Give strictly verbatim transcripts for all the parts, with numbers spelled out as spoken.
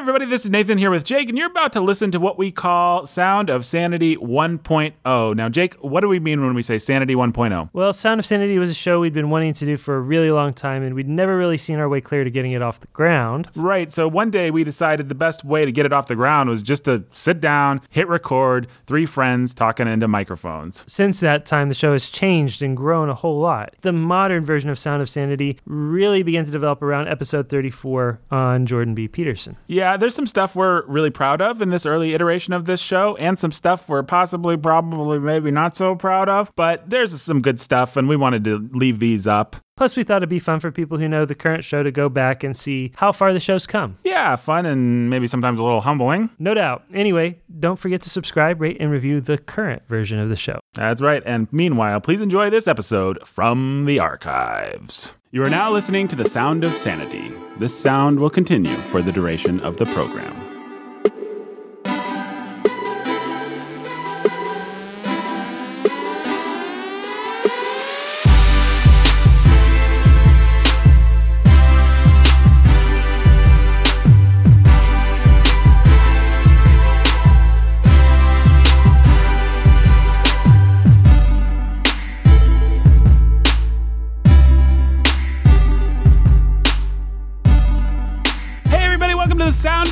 everybody, this is Nathan here with Jake, and you're about to listen to what we call Sound of Sanity one point oh. Now, Jake, what do we mean when we say Sanity one point oh? Well, Sound of Sanity was a show we'd been wanting to do for a really long time, and we'd never really seen our way clear to getting it off the ground. Right, so one day we decided the best way to get it off the ground was just to sit down, hit record, three friends talking into microphones. Since that time, the show has changed and grown a whole lot. The modern version of Sound of Sanity really began to develop around episode thirty-four on Jordan B. Peterson. Yeah, there's some stuff we're really proud of in this early iteration of this show, and some stuff we're possibly, probably, maybe not so proud of, but there's some good stuff, and we wanted to leave these up. Plus, we thought it'd be fun for people who know the current show to go back and see how far the show's come. Yeah, fun and maybe sometimes a little humbling. No doubt. Anyway, don't forget to subscribe, rate, and review the current version of the show. That's right. And meanwhile, please enjoy this episode from the archives. You are now listening to The Sound of Sanity. This sound will continue for the duration of the program.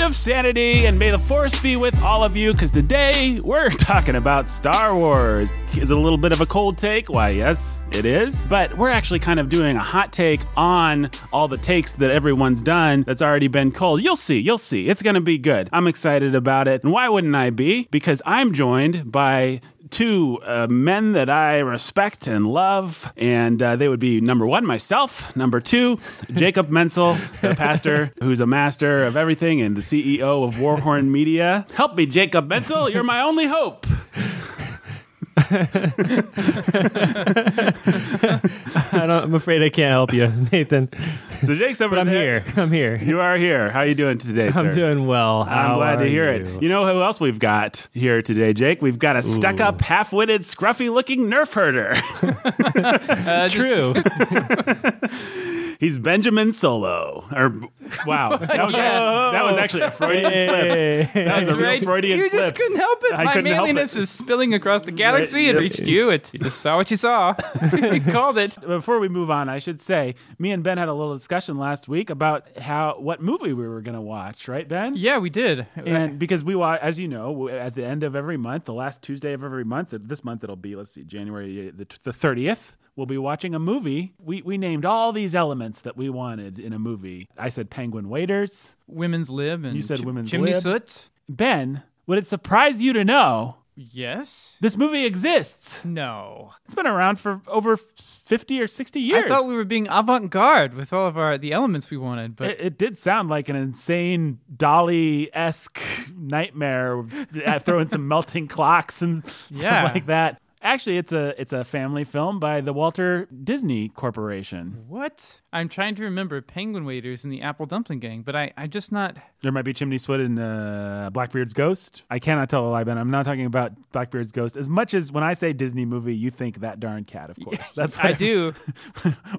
Of sanity, and may the force be with all of you, because today we're talking about Star Wars. Is it a little bit of a cold take? Why, yes, it is. But we're actually kind of doing a hot take on all the takes that everyone's done that's already been cold. You'll see, you'll see. It's going to be good. I'm excited about it. And why wouldn't I be? Because I'm joined by two uh, men that I respect and love, and uh, they would be number one, myself, number two, Jacob Menzel, the pastor who's a master of everything and the C E O of Warhorn Media. Help me, Jacob Menzel, you're my only hope. I don't, I'm afraid I can't help you, Nathan. So Jake's over there. I'm here. I'm here. You are here. How are you doing today, sir? I'm doing well. How I'm glad to hear you? it. You know who else we've got here today, Jake? We've got a stuck-up, half-witted, scruffy-looking nerf herder. uh, True. He's Benjamin Solo. Or wow, that was, yeah. actually, that was actually a Freudian hey. slip. That was That's a real right. Freudian you slip. You just couldn't help it. I My manliness is spilling across the galaxy. Right. It reached you. It you just saw what you saw. You called it. Before we move on, I should say, me and Ben had a little discussion last week about how what movie we were going to watch. Right, Ben? Yeah, we did. And because we watch, as you know, at the end of every month, the last Tuesday of every month. This month it'll be, let's see, January the thirtieth. We'll be watching a movie. We we named all these elements that we wanted in a movie. I said penguin waiters. Women's lib. And you said ch- women's chimney lib. Soot. Ben, would it surprise you to know? Yes. This movie exists. No. It's been around for over fifty or sixty years. I thought we were being avant-garde with all of our the elements we wanted. But It, it did sound like an insane Dolly-esque nightmare. Throwing some melting clocks and yeah. stuff like that. Actually, it's a it's a family film by the Walter Disney Corporation. What? I'm trying to remember penguin waiters in the Apple Dumpling Gang, but I, I just not... There might be chimney sweat in uh, Blackbeard's Ghost. I cannot tell a lie, Ben. I'm not talking about Blackbeard's Ghost. As much as when I say Disney movie, you think That Darn Cat, of course. Yes, that's what I do.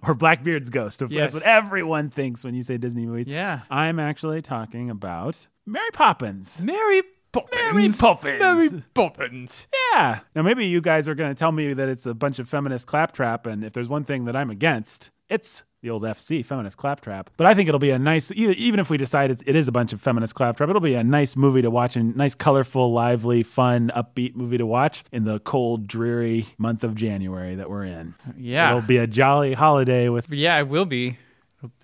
Or Blackbeard's Ghost. Of yes. That's what everyone thinks when you say Disney movies. Yeah. I'm actually talking about Mary Poppins. Mary Poppins. Poppins. Mary Poppins. Mary Poppins. Yeah. Now, maybe you guys are going to tell me that it's a bunch of feminist claptrap, and if there's one thing that I'm against, it's the old F C, feminist claptrap. But I think it'll be a nice, even if we decide it's, it is a bunch of feminist claptrap, it'll be a nice movie to watch, and nice, colorful, lively, fun, upbeat movie to watch in the cold, dreary month of January that we're in. Yeah. It'll be a jolly holiday with... Yeah, it will be.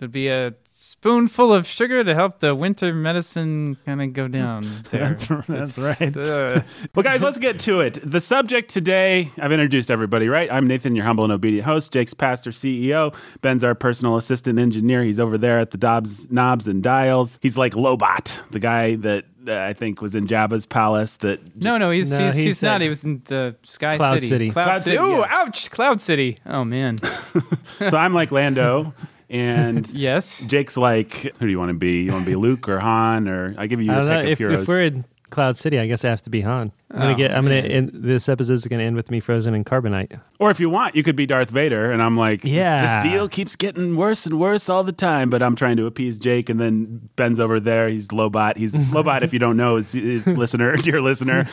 It'll be a... spoonful of sugar to help the winter medicine kind of go down there. that's, that's right. Uh. Well, guys, let's get to it. The subject today, I've introduced everybody, right? I'm Nathan, your humble and obedient host. Jake's pastor, C E O. Ben's our personal assistant engineer. He's over there at the Dobbs, knobs and dials. He's like Lobot, the guy that Uh, I think was in Jabba's palace. That just... no, no, he's no, he's, he's, he's not. He was in uh, Sky Cloud City. City. Cloud, Cloud City. City. Ooh, yeah. Ouch! Cloud City. Oh man. So I'm like Lando. And yes, Jake's like, who do you want to be? You want to be Luke or Han? Or I give you your pick know, of if, heroes. If we're in Cloud City, I guess I have to be Han. I'm gonna oh, get. I'm man. gonna. End, this episode's gonna end with me frozen in carbonite. Or if you want, you could be Darth Vader, and I'm like, yeah. This, this deal keeps getting worse and worse all the time. But I'm trying to appease Jake, and then Ben's over there. He's Lobot. He's Lobot. If you don't know, is, is listener, dear listener,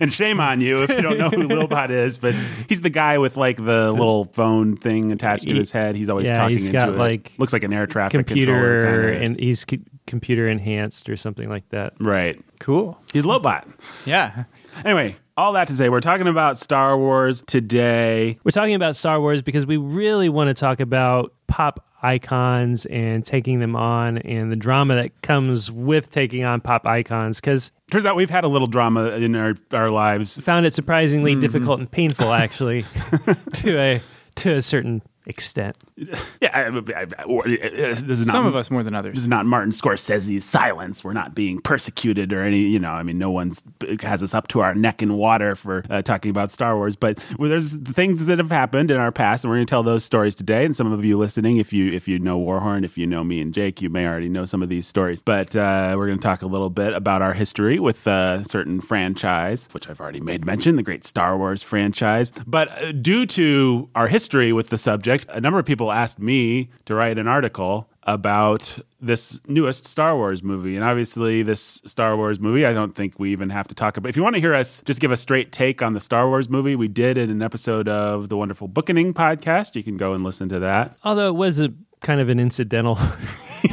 and shame on you if you don't know who Lobot is. But he's the guy with like the little phone thing attached he, to his head. He's always yeah, talking he's into got, it. Like, looks like an air traffic computer, controller kinda. And he's c- computer enhanced or something like that. Right. Cool. He's Lobot. Yeah. Anyway, all that to say, we're talking about Star Wars today. We're talking about Star Wars because we really want to talk about pop icons and taking them on and the drama that comes with taking on pop icons, because turns out we've had a little drama in our, our lives. Found it surprisingly mm-hmm. difficult and painful, actually, to a to a certain extent. Yeah, I, I, I, or, uh, this is not, some of us more than others. This is not Martin Scorsese's Silence. We're not being persecuted or any, you know, I mean, no one's has us up to our neck in water for uh, talking about Star Wars. But well, there's things that have happened in our past, and we're going to tell those stories today. And some of you listening, if you if you know Warhorn, if you know me and Jake, you may already know some of these stories. But uh, we're going to talk a little bit about our history with a certain franchise, which I've already made mention, the great Star Wars franchise. But uh, due to our history with the subject, a number of people asked me to write an article about this newest Star Wars movie. And obviously this Star Wars movie, I don't think we even have to talk about. If you want to hear us just give a straight take on the Star Wars movie, we did in an episode of The Wonderful Bookening podcast. You can go and listen to that. Although it was a kind of an incidental.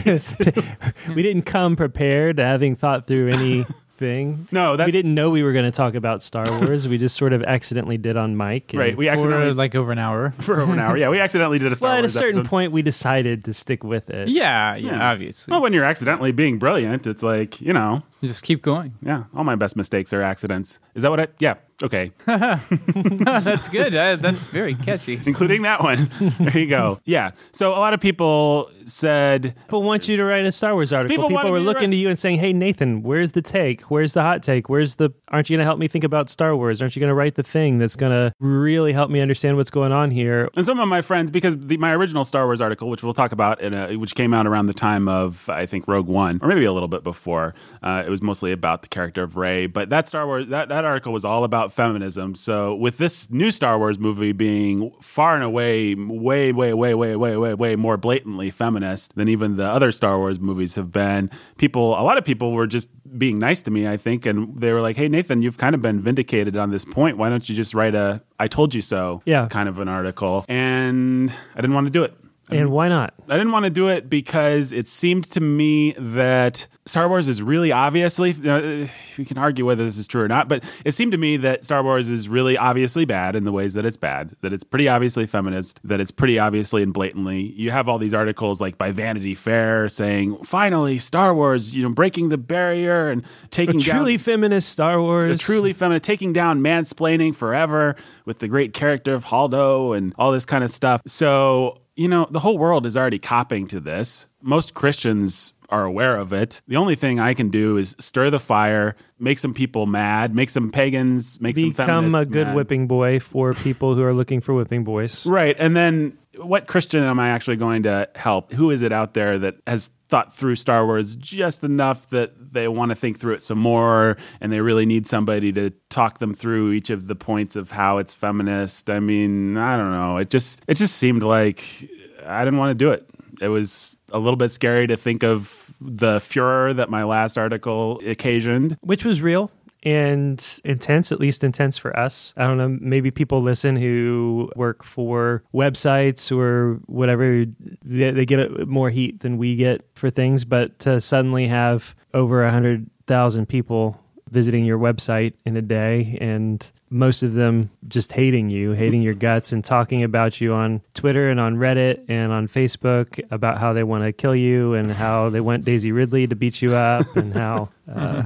We didn't come prepared, having thought through any... thing. No, that's... we didn't know we were going to talk about Star Wars. We just sort of accidentally did on mic. Right, we accidentally... For like over an hour. For over an hour, yeah. We accidentally did a Star well, Wars Well, at a certain episode. point, we decided to stick with it. Yeah, yeah, yeah, obviously. Well, when you're accidentally being brilliant, it's like, you know... You just keep going. Yeah, all my best mistakes are accidents. Is that what I... Yeah, okay. That's good. I, that's very catchy. Including that one. There you go. Yeah, so a lot of people said... People want you to write a Star Wars article. People, people were to looking write- to you and saying, hey, Nathan, where's the take? Where's the hot take? Where's the, aren't you going to help me think about Star Wars? Aren't you going to write the thing that's going to really help me understand what's going on here? And some of my friends, because the, my original Star Wars article, which we'll talk about, in a, which came out around the time of, I think, Rogue One, or maybe a little bit before, uh, it was mostly about the character of Rey, but that Star Wars, that, that article was all about feminism. So with this new Star Wars movie being far and away, way, way, way, way, way, way, way more blatantly feminist than even the other Star Wars movies have been, people, a lot of people were just being nice to me, I think, and they were like, hey, Nathan, you've kind of been vindicated on this point. Why don't you just write a I told you so yeah. kind of an article? And I didn't want to do it. And why not? I didn't want to do it because it seemed to me that Star Wars is really obviously, you know, we can argue whether this is true or not, but it seemed to me that Star Wars is really obviously bad in the ways that it's bad, that it's pretty obviously feminist, that it's pretty obviously and blatantly. You have all these articles like by Vanity Fair saying, finally, Star Wars, you know, breaking the barrier and taking a down... truly feminist Star Wars. A truly feminist, taking down mansplaining forever with the great character of Holdo and all this kind of stuff. So... you know, the whole world is already copying to this. Most Christians are aware of it. The only thing I can do is stir the fire, make some people mad, make some pagans, make Become some feminists Become a good mad. whipping boy for people who are looking for whipping boys. Right. And then what Christian am I actually going to help? Who is it out there that has thought through Star Wars just enough that they want to think through it some more and they really need somebody to talk them through each of the points of how it's feminist? I mean, I don't know. It just it just seemed like I didn't want to do it. It was a little bit scary to think of the furor that my last article occasioned. Which was real. And intense, at least intense for us. I don't know, maybe people listen who work for websites or whatever. They, they get more heat than we get for things, but to suddenly have over one hundred thousand people visiting your website in a day and most of them just hating you, hating your guts and talking about you on Twitter and on Reddit and on Facebook about how they want to kill you and how they want Daisy Ridley to beat you up and how... Uh,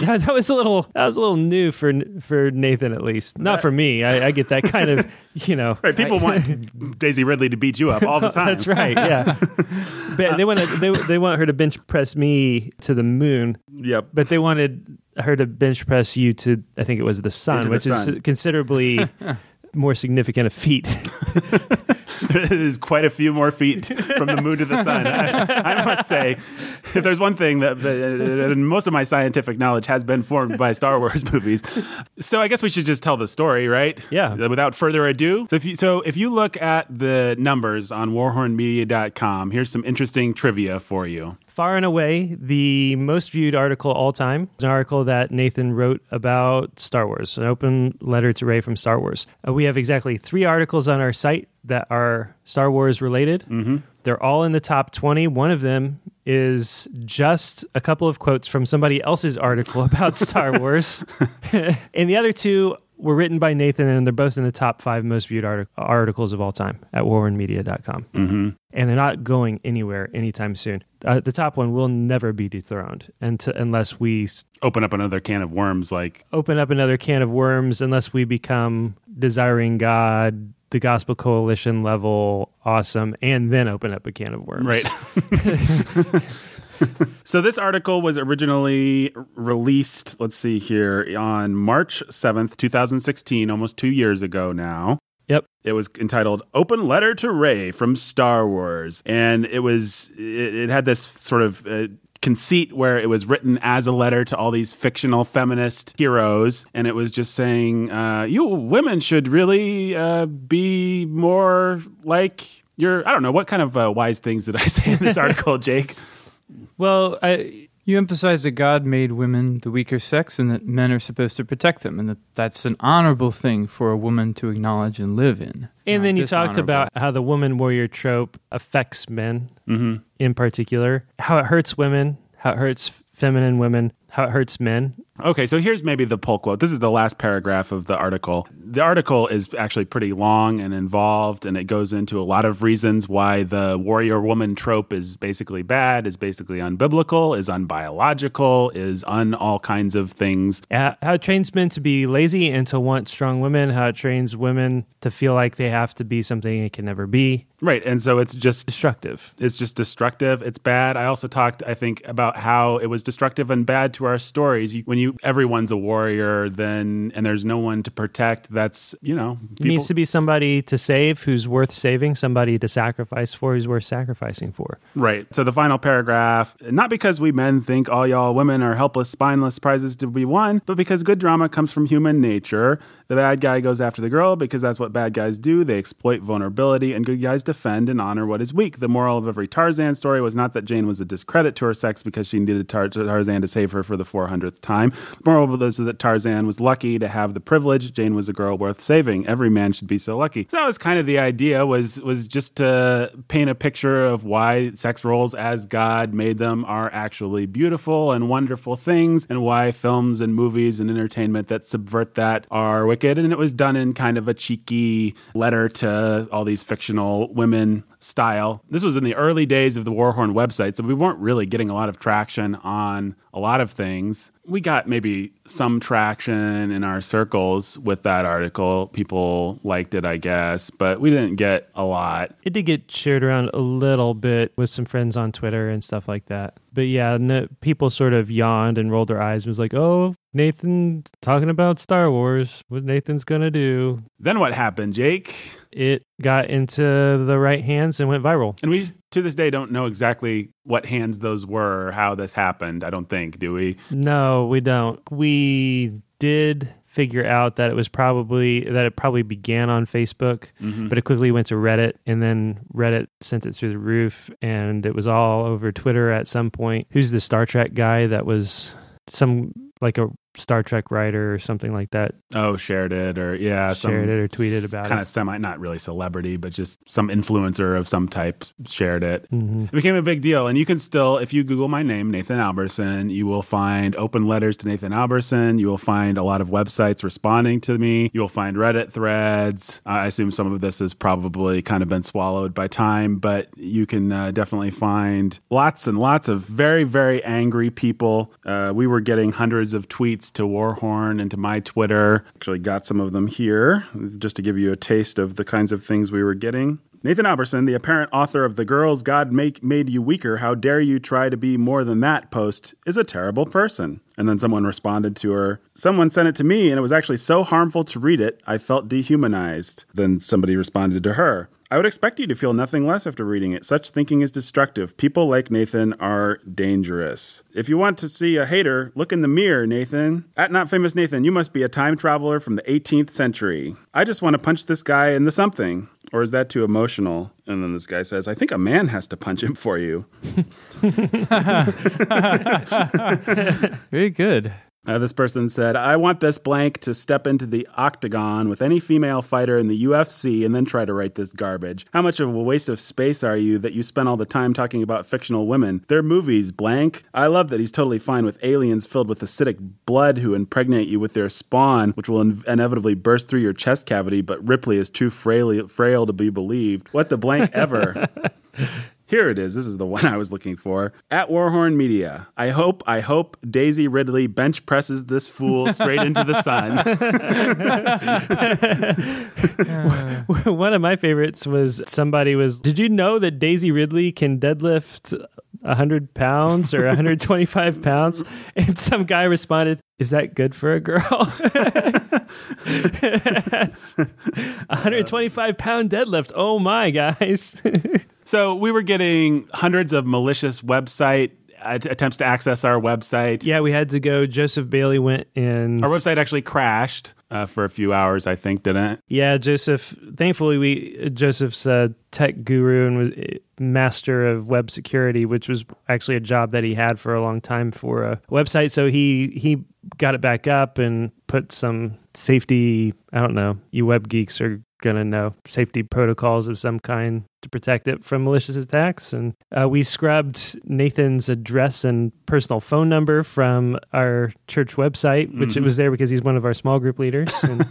yeah, that was a little that was a little new for for Nathan, at least. Not for me. I, I get that kind of, you know. Right, people I, want Daisy Ridley to beat you up all the time. That's right. Yeah, but they want to, they they want her to bench press me to the moon. Yep. But they wanted her to bench press you to, I think it was the sun, Into which the sun. is considerably more significant a feat. There's quite a few more feet from the moon to the sun. I, I must say, if there's one thing that, that most of my scientific knowledge has been formed by Star Wars movies. So I guess we should just tell the story, right? Yeah. Without further ado. So if you, so if you look at the numbers on warhorn media dot com, here's some interesting trivia for you. Far and away, the most viewed article all time is an article that Nathan wrote about Star Wars, an open letter to Rey from Star Wars. Uh, we have exactly three articles on our site that are Star Wars related. Mm-hmm. They're all in the top twenty. One of them is just a couple of quotes from somebody else's article about Star Wars. And the other two were written by Nathan, and they're both in the top five most viewed artic- articles of all time at warren media dot com. Mm-hmm. And they're not going anywhere anytime soon. Uh, the top one will never be dethroned and to, unless we... St- open up another can of worms, like... Open up another can of worms unless we become Desiring God, the Gospel Coalition level, awesome, and then open up a can of worms. Right. So this article was originally released, let's see here, on March seventh, twenty sixteen, almost two years ago now. Yep. It was entitled Open Letter to Rey from Star Wars. And it was, it, it had this sort of uh, conceit where it was written as a letter to all these fictional feminist heroes. And it was just saying, uh, you women should really uh, be more like your, I don't know, what kind of uh, wise things did I say in this article, Jake? Well, I, you emphasize that God made women the weaker sex and that men are supposed to protect them, and that that's an honorable thing for a woman to acknowledge and live in. And then you talked about how the woman warrior trope affects men, mm-hmm. in particular, how it hurts women, how it hurts feminine women, how it hurts men. Okay, so here's maybe the pull quote. This is the last paragraph of the article. The article is actually pretty long and involved, and it goes into a lot of reasons why the warrior woman trope is basically bad, is basically unbiblical, is unbiological, is un all kinds of things. How it trains men to be lazy and to want strong women, how it trains women to feel like they have to be something they can never be. Right, and so it's just destructive. It's just destructive. It's bad. I also talked, I think, about how it was destructive and bad to our stories. You, when you everyone's a warrior, then and there's no one to protect. That's you know, people. It needs to be somebody to save who's worth saving, somebody to sacrifice for who's worth sacrificing for. Right. So the final paragraph: not because we men think all y'all women are helpless, spineless prizes to be won, but because good drama comes from human nature. The bad guy goes after the girl because that's what bad guys do. They exploit vulnerability, and good guys defend and honor what is weak. The moral of every Tarzan story was not that Jane was a discredit to her sex because she needed Tar- Tarzan to save her for the four hundredth time. The moral of this is that Tarzan was lucky to have the privilege. Jane was a girl worth saving. Every man should be so lucky. So that was kind of the idea, was, was just to paint a picture of why sex roles as God made them are actually beautiful and wonderful things, and why films and movies and entertainment that subvert that are wicked. And it was done in kind of a cheeky letter to all these fictional women style. This was in the early days of the Warhorn website, so we weren't really getting a lot of traction on a lot of things. We got maybe some traction in our circles with that article. People liked it, I guess, but we didn't get a lot. It did get shared around a little bit with some friends on Twitter and stuff like that. But yeah, no, people sort of yawned and rolled their eyes and was like, oh, Nathan talking about Star Wars, what Nathan's gonna do. Then what happened, Jake? It got into the right hands and went viral. And we just, to this day, don't know exactly what hands those were or how this happened, I don't think, do we? No, we don't. We did figure out that it was probably, that it probably began on Facebook, mm-hmm. but it quickly went to Reddit, and then Reddit sent it through the roof, and it was all over Twitter at some point. Who's the Star Trek guy that was some... like a Star Trek writer or something like that. Oh, shared it or, yeah. Shared it or tweeted about it. Kind of semi, not really celebrity, but just some influencer of some type shared it. Mm-hmm. It became a big deal. And you can still, if you Google my name, Nathan Alberson, you will find open letters to Nathan Alberson. You will find a lot of websites responding to me. You will find Reddit threads. I assume some of this has probably kind of been swallowed by time, but you can uh, definitely find lots and lots of very, very angry people. Uh, we were getting hundreds of tweets to Warhorn and to my Twitter. Actually got some of them here just to give you a taste of the kinds of things we were getting. Nathan Alberson, the apparent author of the Girls God Make Made You Weaker, How Dare You Try to Be More Than That post, is a terrible person. And then someone responded to her. Someone sent it to me, and it was actually so harmful to read it, I felt dehumanized. Then somebody responded to her. I would expect you to feel nothing less after reading it. Such thinking is destructive. People like Nathan are dangerous. If you want to see a hater, look in the mirror, Nathan. At Not Famous Nathan, you must be a time traveler from the eighteenth century. I just want to punch this guy in the something. Or is that too emotional? And then this guy says, I think a man has to punch him for you. Very good. Uh, this person said, I want this blank to step into the octagon with any female fighter in the U F C and then try to write this garbage. How much of a waste of space are you that you spend all the time talking about fictional women? They're movies, blank. I love that he's totally fine with aliens filled with acidic blood who impregnate you with their spawn, which will in- inevitably burst through your chest cavity, but Ripley is too frail, frail to be believed. What the blank ever? Here it is. This is the one I was looking for. At Warhorn Media. I hope, I hope Daisy Ridley bench presses this fool straight into the sun. uh, one of my favorites was somebody was, did you know that Daisy Ridley can deadlift one hundred pounds or one hundred twenty-five pounds? And some guy responded, is that good for a girl? one hundred twenty-five pound deadlift. Oh my, guys. So we were getting hundreds of malicious website att- attempts to access our website. Yeah, we had to go. Joseph Bailey went and... Our website actually crashed uh, for a few hours, I think, didn't it? Yeah, Joseph... Thankfully, we Joseph's a tech guru and was master of web security, which was actually a job that he had for a long time for a website. So he he got it back up and put some safety... I don't know. You web geeks are... gonna know safety protocols of some kind to protect it from malicious attacks. And uh, we scrubbed Nathan's address and personal phone number from our church website, which mm-hmm. it was there because he's one of our small group leaders. And,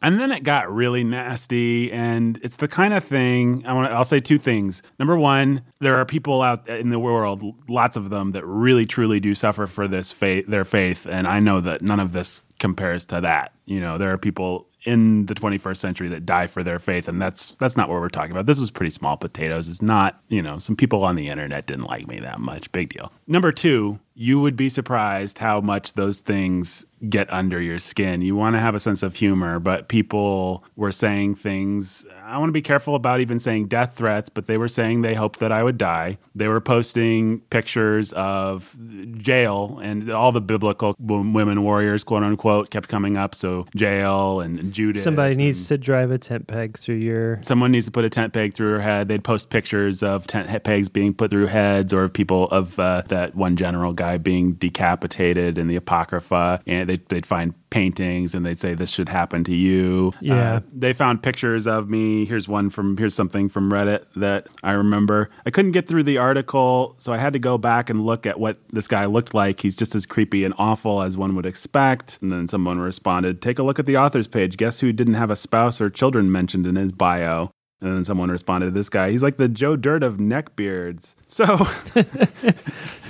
and then it got really nasty. And it's the kind of thing, I want I'll say two things. Number one, there are people out in the world, lots of them, that really, truly do suffer for this faith, their faith. And I know that none of this compares to that. You know, there are people in the twenty-first century that die for their faith, and that's that's not what we're talking about. This was pretty small potatoes. It's not, you know, some people on the internet didn't like me that much. Big deal. Number two, you would be surprised how much those things get under your skin. You want to have a sense of humor, but people were saying things. I want to be careful about even saying death threats, but they were saying they hoped that I would die. They were posting pictures of jail, and all the biblical women warriors, quote unquote, kept coming up. So jail and Judith. Somebody needs and, to drive a tent peg through your... Someone needs to put a tent peg through her head. They'd post pictures of tent pegs being put through heads, or people of uh, that one general guy. Guy being decapitated in the Apocrypha, and they'd, they'd find paintings and they'd say, this should happen to you. Yeah. Uh, they found pictures of me. Here's one from, here's something from Reddit that I remember. I couldn't get through the article, so I had to go back and look at what this guy looked like. He's just as creepy and awful as one would expect. And then someone responded, take a look at the author's page. Guess who didn't have a spouse or children mentioned in his bio? And then someone responded to this guy. He's like the Joe Dirt of neckbeards. So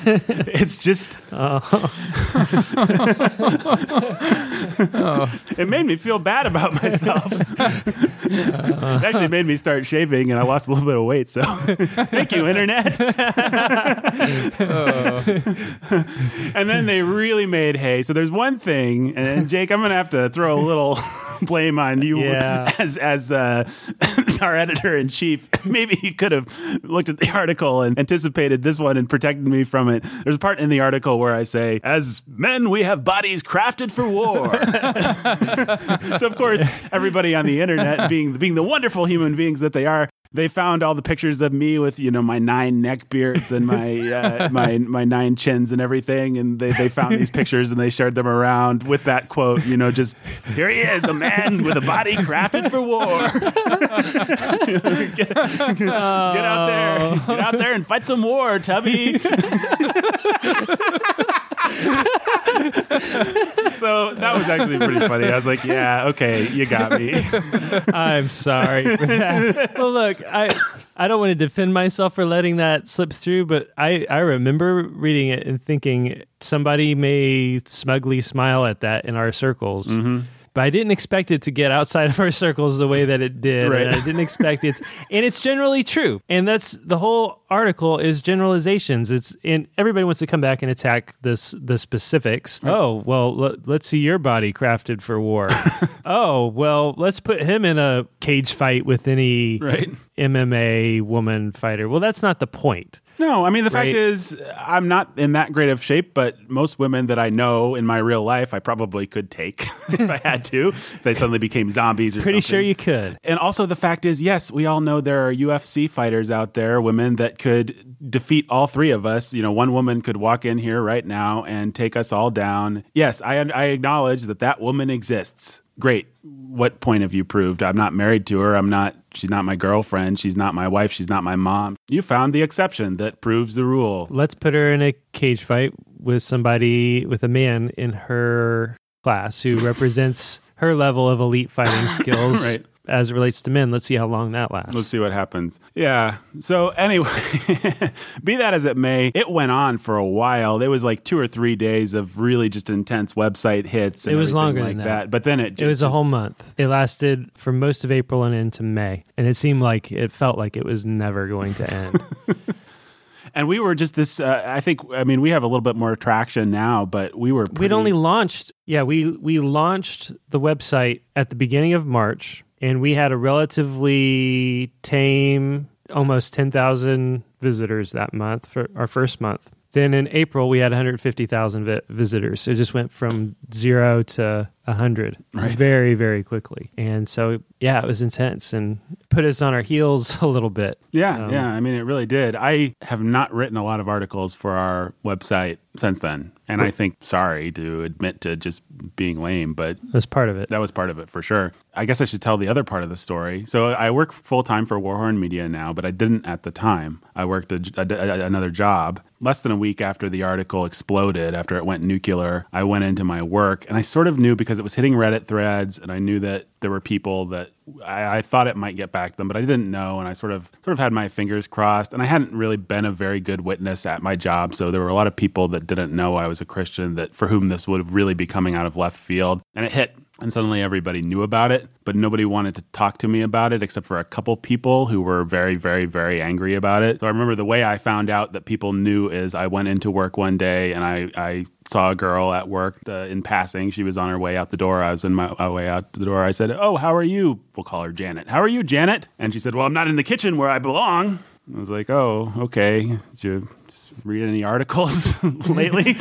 it's just, oh. oh. It made me feel bad about myself. It actually made me start shaving, and I lost a little bit of weight. So thank you, Internet. oh. And then they really made hay. So there's one thing, and Jake, I'm going to have to throw a little blame on you yeah. as, as uh, our editor-in-chief. Maybe you could have looked at the article and anticipated this one and protected me from it. There's a part in the article where I say, as men, we have bodies crafted for war. So, of course, everybody on the internet, being, being the wonderful human beings that they are, they found all the pictures of me with, you know, my nine neck beards and my uh, my my nine chins and everything. And they, they found these pictures and they shared them around with that quote, you know, just, here he is, a man with a body crafted for war. get, get out there. Get out there and fight some war, Tubby. So that was actually pretty funny. I was like, yeah, okay, you got me. I'm sorry for that. Well, look, I I don't want to defend myself for letting that slip through, but I, I remember reading it and thinking somebody may smugly smile at that in our circles. Mm-hmm. but I didn't expect it to get outside of our circles the way that it did. Right. And I didn't expect it. And it's generally true. And that's the whole article is generalizations. It's and everybody wants to come back and attack this the specifics. Right. Oh, well, l- let's see your body crafted for war. Oh, well, let's put him in a cage fight with any right. M M A woman fighter. Well, that's not the point. No, I mean, the right. fact is I'm not in that great of shape, but most women that I know in my real life, I probably could take if I had to, if they suddenly became zombies or Pretty something. Pretty sure you could. And also the fact is, yes, we all know there are U F C fighters out there, women that could defeat all three of us. You know, one woman could walk in here right now and take us all down. Yes, I, I acknowledge that that woman exists. Great. What point have you proved? I'm not married to her. I'm not, she's not my girlfriend. She's not my wife. She's not my mom. You found the exception that proves the rule. Let's put her in a cage fight with somebody, with a man in her class who represents her level of elite fighting skills. Right. As it relates to men, let's see how long that lasts. Let's see what happens. Yeah. So anyway, be that as it may, it went on for a while. It was like two or three days of really just intense website hits. And it was longer like than that. that. But then it, it was just, a whole month. It lasted from most of April and into May, and it seemed like it felt like it was never going to end. And we were just this, uh, I think, I mean, we have a little bit more traction now, but we were pretty... We'd only launched, yeah, we we launched the website at the beginning of March, and we had a relatively tame, almost ten thousand visitors that month, for our first month. Then in April, we had one hundred fifty thousand vi- visitors. It just went from zero to one hundred right. very, very quickly. And so, yeah, it was intense and put us on our heels a little bit. Yeah, um, yeah. I mean, it really did. I have not written a lot of articles for our website since then. And I think, sorry to admit to just being lame, but... That's part of it. That was part of it, for sure. I guess I should tell the other part of the story. So I work full-time for Warhorn Media now, but I didn't at the time. I worked a, a, another job. Less than a week after the article exploded, after it went nuclear, I went into my work. And I sort of knew, because it was hitting Reddit threads, and I knew that there were people that... I, I thought it might get back to them, but I didn't know, and I sort of sort of had my fingers crossed, and I hadn't really been a very good witness at my job, so there were a lot of people that didn't know I was a Christian, that for whom this would really be coming out of left field, and it hit. And suddenly everybody knew about it, but nobody wanted to talk to me about it except for a couple people who were very, very, very angry about it. So I remember the way I found out that people knew is I went into work one day and I, I saw a girl at work uh, in passing. She was on her way out the door. I was on my, my way out the door. I said, "Oh, how are you?" We'll call her Janet. "How are you, Janet?" And she said, "Well, I'm not in the kitchen where I belong." I was like, "Oh, okay. Did you just read any articles lately?"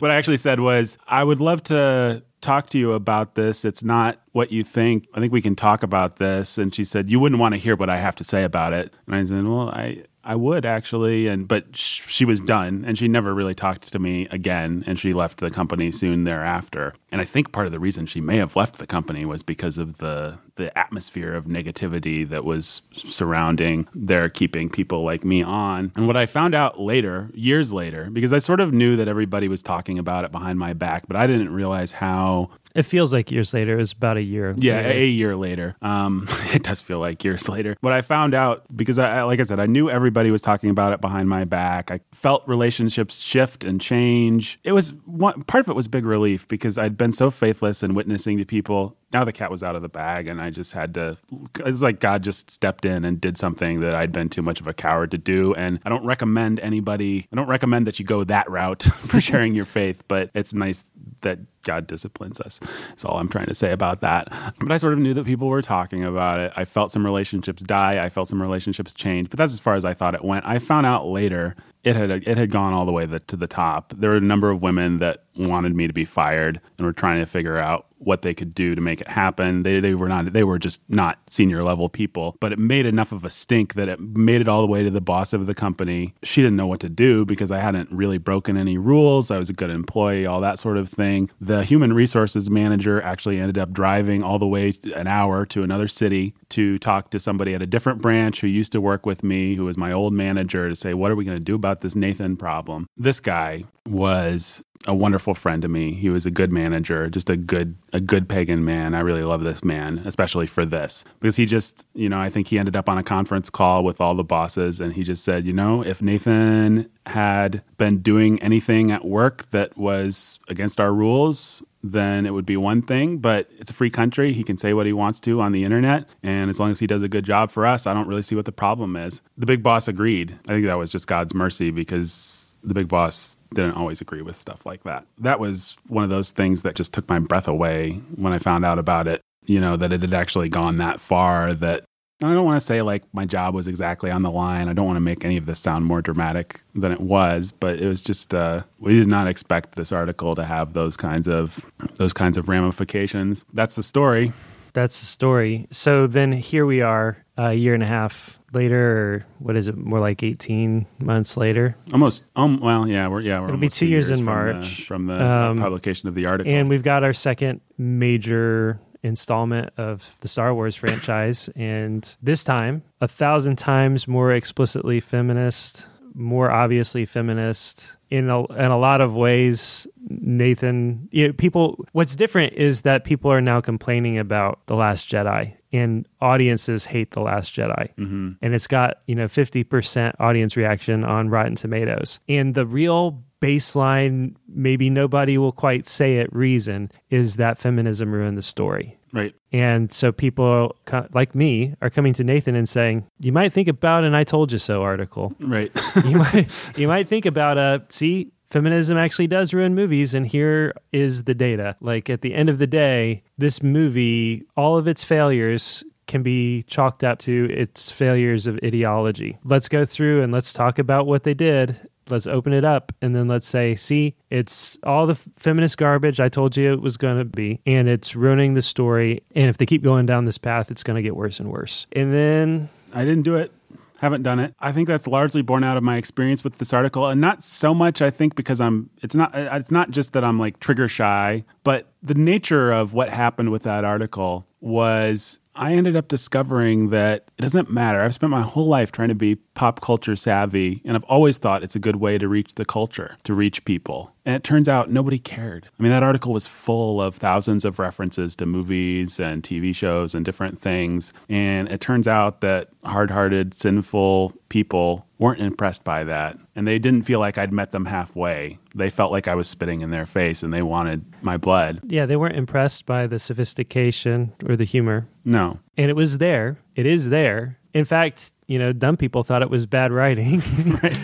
What I actually said was, "I would love to talk to you about this. It's not what you think. I think we can talk about this." And she said, "You wouldn't want to hear what I have to say about it." And I said, "Well, I... I would actually," and but sh- she was done, and she never really talked to me again, and she left the company soon thereafter. And I think part of the reason she may have left the company was because of the the atmosphere of negativity that was surrounding their keeping people like me on. And what I found out later, years later, because I sort of knew that everybody was talking about it behind my back, but I didn't realize how... It feels like years later. It was about a year. Yeah, later. a year later. Um, it does feel like years later. What I found out, because I, like I said, I knew everybody was talking about it behind my back. I felt relationships shift and change. It was one, part of it was big relief because I'd been so faithless in witnessing to people. Now the cat was out of the bag, and I just had to, it's like God just stepped in and did something that I'd been too much of a coward to do. And I don't recommend anybody, I don't recommend that you go that route for sharing your faith, but it's nice that God disciplines us. That's all I'm trying to say about that. But I sort of knew that people were talking about it. I felt some relationships die. I felt some relationships change, but that's as far as I thought it went. I found out later it had it had gone all the way the, to the top. There were a number of women that wanted me to be fired and were trying to figure out what they could do to make it happen. They they were not they were just not senior level people, but it made enough of a stink that it made it all the way to the boss of the company. She didn't know what to do because I hadn't really broken any rules. I was a good employee, all that sort of thing. The human resources manager actually ended up driving all the way an hour to another city to talk to somebody at a different branch who used to work with me, who was my old manager, to say, "What are we going to do about this Nathan problem?" This guy was a wonderful friend to me. He was a good manager, just a good a good pagan man. I really love this man, especially for this. Because he just, you know, I think he ended up on a conference call with all the bosses, and he just said, you know, if Nathan had been doing anything at work that was against our rules, then it would be one thing, but it's a free country. He can say what he wants to on the internet, and as long as he does a good job for us, I don't really see what the problem is. The big boss agreed. I think that was just God's mercy, because the big boss didn't always agree with stuff like that. That was one of those things that just took my breath away when I found out about it, you know, that it had actually gone that far. That I don't want to say like my job was exactly on the line. I don't want to make any of this sound more dramatic than it was, but it was just uh, we did not expect this article to have those kinds of those kinds of ramifications. That's the story. That's the story. So then here we are a year and a half later, or what is it? More like eighteen months later. Almost. Um. Well, yeah. We're yeah. We're It'll be two, two years, years in March from the, from the um, publication of the article, and we've got our second major installment of the Star Wars franchise, and this time a thousand times more explicitly feminist, more obviously feminist in a, in a lot of ways. Nathan, you know, people, what's different is that people are now complaining about The Last Jedi, and audiences hate The Last Jedi. Mm-hmm. And it's got, you know, fifty percent audience reaction on Rotten Tomatoes. And the real baseline, maybe nobody will quite say it, reason is that feminism ruined the story. Right. And so people like me are coming to Nathan and saying, you might think about an I told you so article. Right. you might you might think about a, see, feminism actually does ruin movies, and here is the data. Like, at the end of the day, this movie, all of its failures can be chalked up to its failures of ideology. Let's go through and let's talk about what they did. Let's open it up, and then let's say, see, it's all the feminist garbage I told you it was going to be, and it's ruining the story, and if they keep going down this path, it's going to get worse and worse. And then... I didn't do it. Haven't done it. I think that's largely born out of my experience with this article, and not so much, I think, because I'm, it's not, it's not just that I'm like trigger shy, but the nature of what happened with that article was... I ended up discovering that it doesn't matter. I've spent my whole life trying to be pop culture savvy, and I've always thought it's a good way to reach the culture, to reach people. And it turns out nobody cared. I mean, that article was full of thousands of references to movies and T V shows and different things. And it turns out that hard-hearted, sinful people weren't impressed by that. And they didn't feel like I'd met them halfway. They felt like I was spitting in their face, and they wanted my blood. Yeah, they weren't impressed by the sophistication or the humor. No. And it was there. It is there. In fact, you know, dumb people thought it was bad writing. But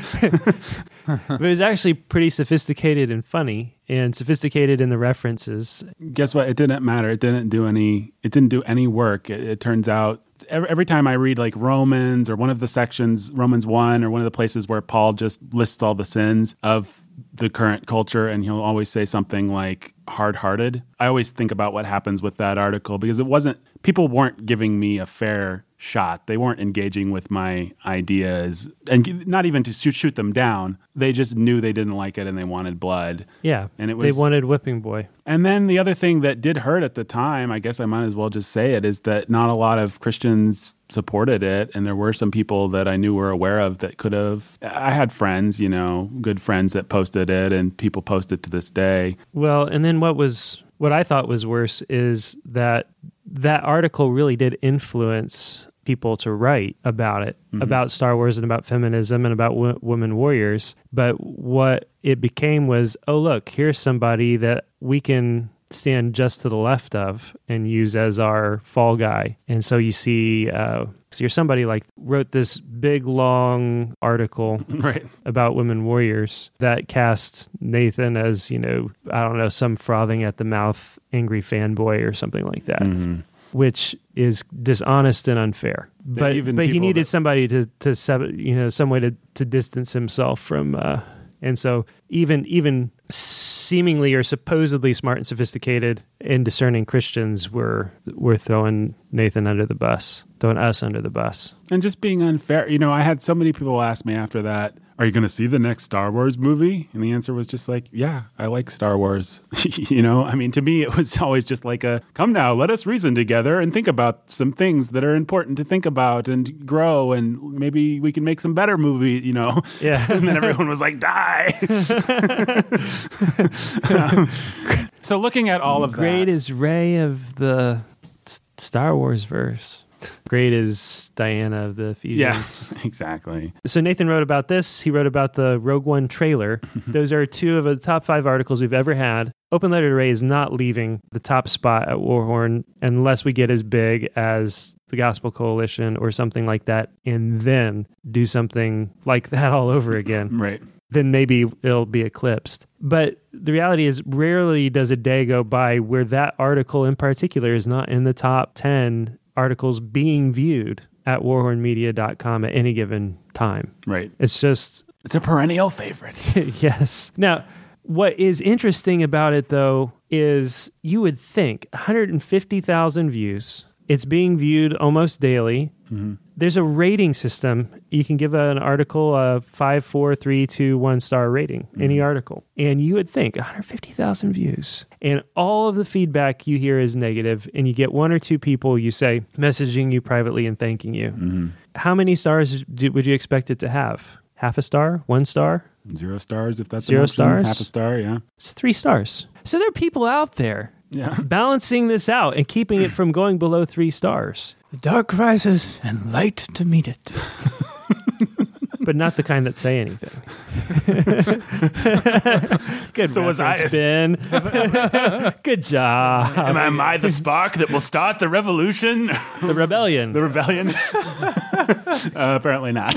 it was actually pretty sophisticated and funny, and sophisticated in the references. Guess what? It didn't matter. It didn't do any. It didn't do any work. It, it turns out. Every time I read like Romans or one of the sections, Romans one, or one of the places where Paul just lists all the sins of the current culture, and he'll always say something like hard-hearted, I always think about what happens with that article, because it wasn't, people weren't giving me a fair shot. They weren't engaging with my ideas, and not even to shoot them down. They just knew they didn't like it, and they wanted blood. Yeah, and it was, they wanted whipping boy. And then the other thing that did hurt at the time, I guess I might as well just say it, is that not a lot of Christians supported it, and there were some people that I knew were aware of that could have. I had friends, you know, good friends that posted it, and people post it to this day. Well, and then what was... What I thought was worse is that that article really did influence people to write about it, mm-hmm. about Star Wars and about feminism and about w- women warriors. But what it became was, oh, look, here's somebody that we can stand just to the left of and use as our fall guy. And so you see... Uh, So you're somebody like wrote this big, long article right. about women warriors that cast Nathan as, you know, I don't know, some frothing at the mouth, angry fanboy or something like that, mm-hmm. which is dishonest and unfair. They but even but he needed that... somebody to, to, you know, some way to, to distance himself from... Uh, and so even even seemingly or supposedly smart and sophisticated and discerning Christians were were throwing Nathan under the bus, throwing us under the bus. And just being unfair. You know, I had so many people ask me after that, are you going to see the next Star Wars movie? And the answer was just like, yeah, I like Star Wars. You know, I mean, to me, it was always just like a, come now, let us reason together and think about some things that are important to think about and grow, and maybe we can make some better movie, you know. Yeah. And then everyone was like, die. um, so looking at all of that. Great is Rey of the Star Wars verse. Great is Diana of the Ephesians. Yeah, exactly. So Nathan wrote about this. He wrote about the Rogue One trailer. Those are two of the top five articles we've ever had. Open Letter to Ray is not leaving the top spot at Warhorn unless we get as big as the Gospel Coalition or something like that, and then do something like that all over again. Right. Then maybe it'll be eclipsed. But the reality is, rarely does a day go by where that article in particular is not in the top ten articles being viewed at warhorn media dot com at any given time. Right. It's just... It's a perennial favorite. Yes. Now, what is interesting about it, though, is you would think one hundred fifty thousand views... It's being viewed almost daily. Mm-hmm. There's a rating system. You can give an article a five, four, three, two, one star rating, mm-hmm. any article. And you would think one hundred fifty thousand views. And all of the feedback you hear is negative, and you get one or two people, you say, messaging you privately and thanking you. Mm-hmm. How many stars do, would you expect it to have? Half a star? One star? Zero stars, if that's Zero an option. Stars? Half a star, yeah. It's three stars. So there are people out there. Yeah. Balancing this out and keeping it from going below three stars. The dark rises and light to meet it. But not the kind that say anything. Good so was I. Spin. Good job. Am, am I the spark that will start the revolution? The rebellion. The rebellion. Uh, apparently not.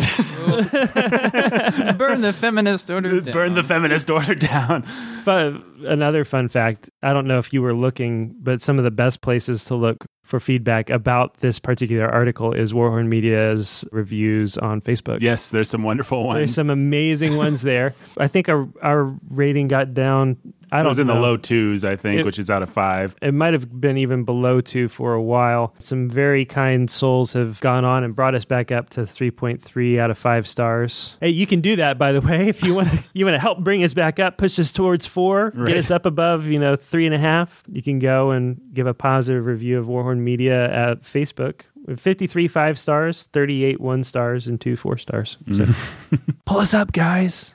Burn the feminist order down. Burn the feminist order down. But another fun fact, I don't know if you were looking, but some of the best places to look for feedback about this particular article is Warhorn Media's reviews on Facebook. Yes, there's some wonderful ones. There's some amazing ones there. I think our, our rating got down... I don't it was in know. the low twos, I think, it, which is out of five. It might have been even below two for a while. Some very kind souls have gone on and brought us back up to three point three out of five stars. Hey, you can do that, by the way. If you want to you want to help bring us back up, push us towards four, right. Get us up above, you know, three and a half, you can go and give a positive review of Warhorn Media at Facebook. fifty-three five stars, thirty-eight one stars, and two four stars. So, pull us up, guys.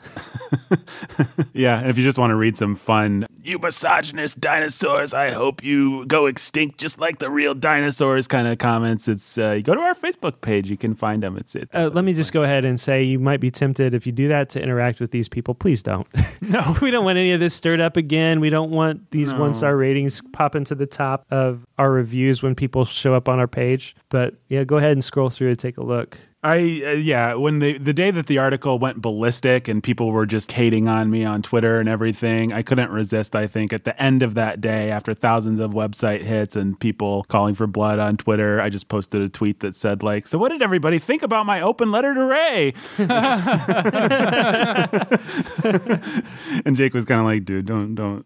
Yeah, and if you just want to read some fun, you misogynist dinosaurs, I hope you go extinct just like the real dinosaurs kind of comments, it's uh, you go to our Facebook page, you can find them. It's it. Uh, let me just go ahead and say you might be tempted, if you do that, to interact with these people. Please don't. No, we don't want any of this stirred up again. We don't want these no. one-star ratings popping to the top of our reviews when people show up on our page. But But yeah, go ahead and scroll through and take a look. I uh, yeah, when the the day that the article went ballistic and people were just hating on me on Twitter and everything, I couldn't resist. I think at the end of that day, after thousands of website hits and people calling for blood on Twitter, I just posted a tweet that said like, "So what did everybody think about my open letter to Ray?" And Jake was kind of like, "Dude, don't don't."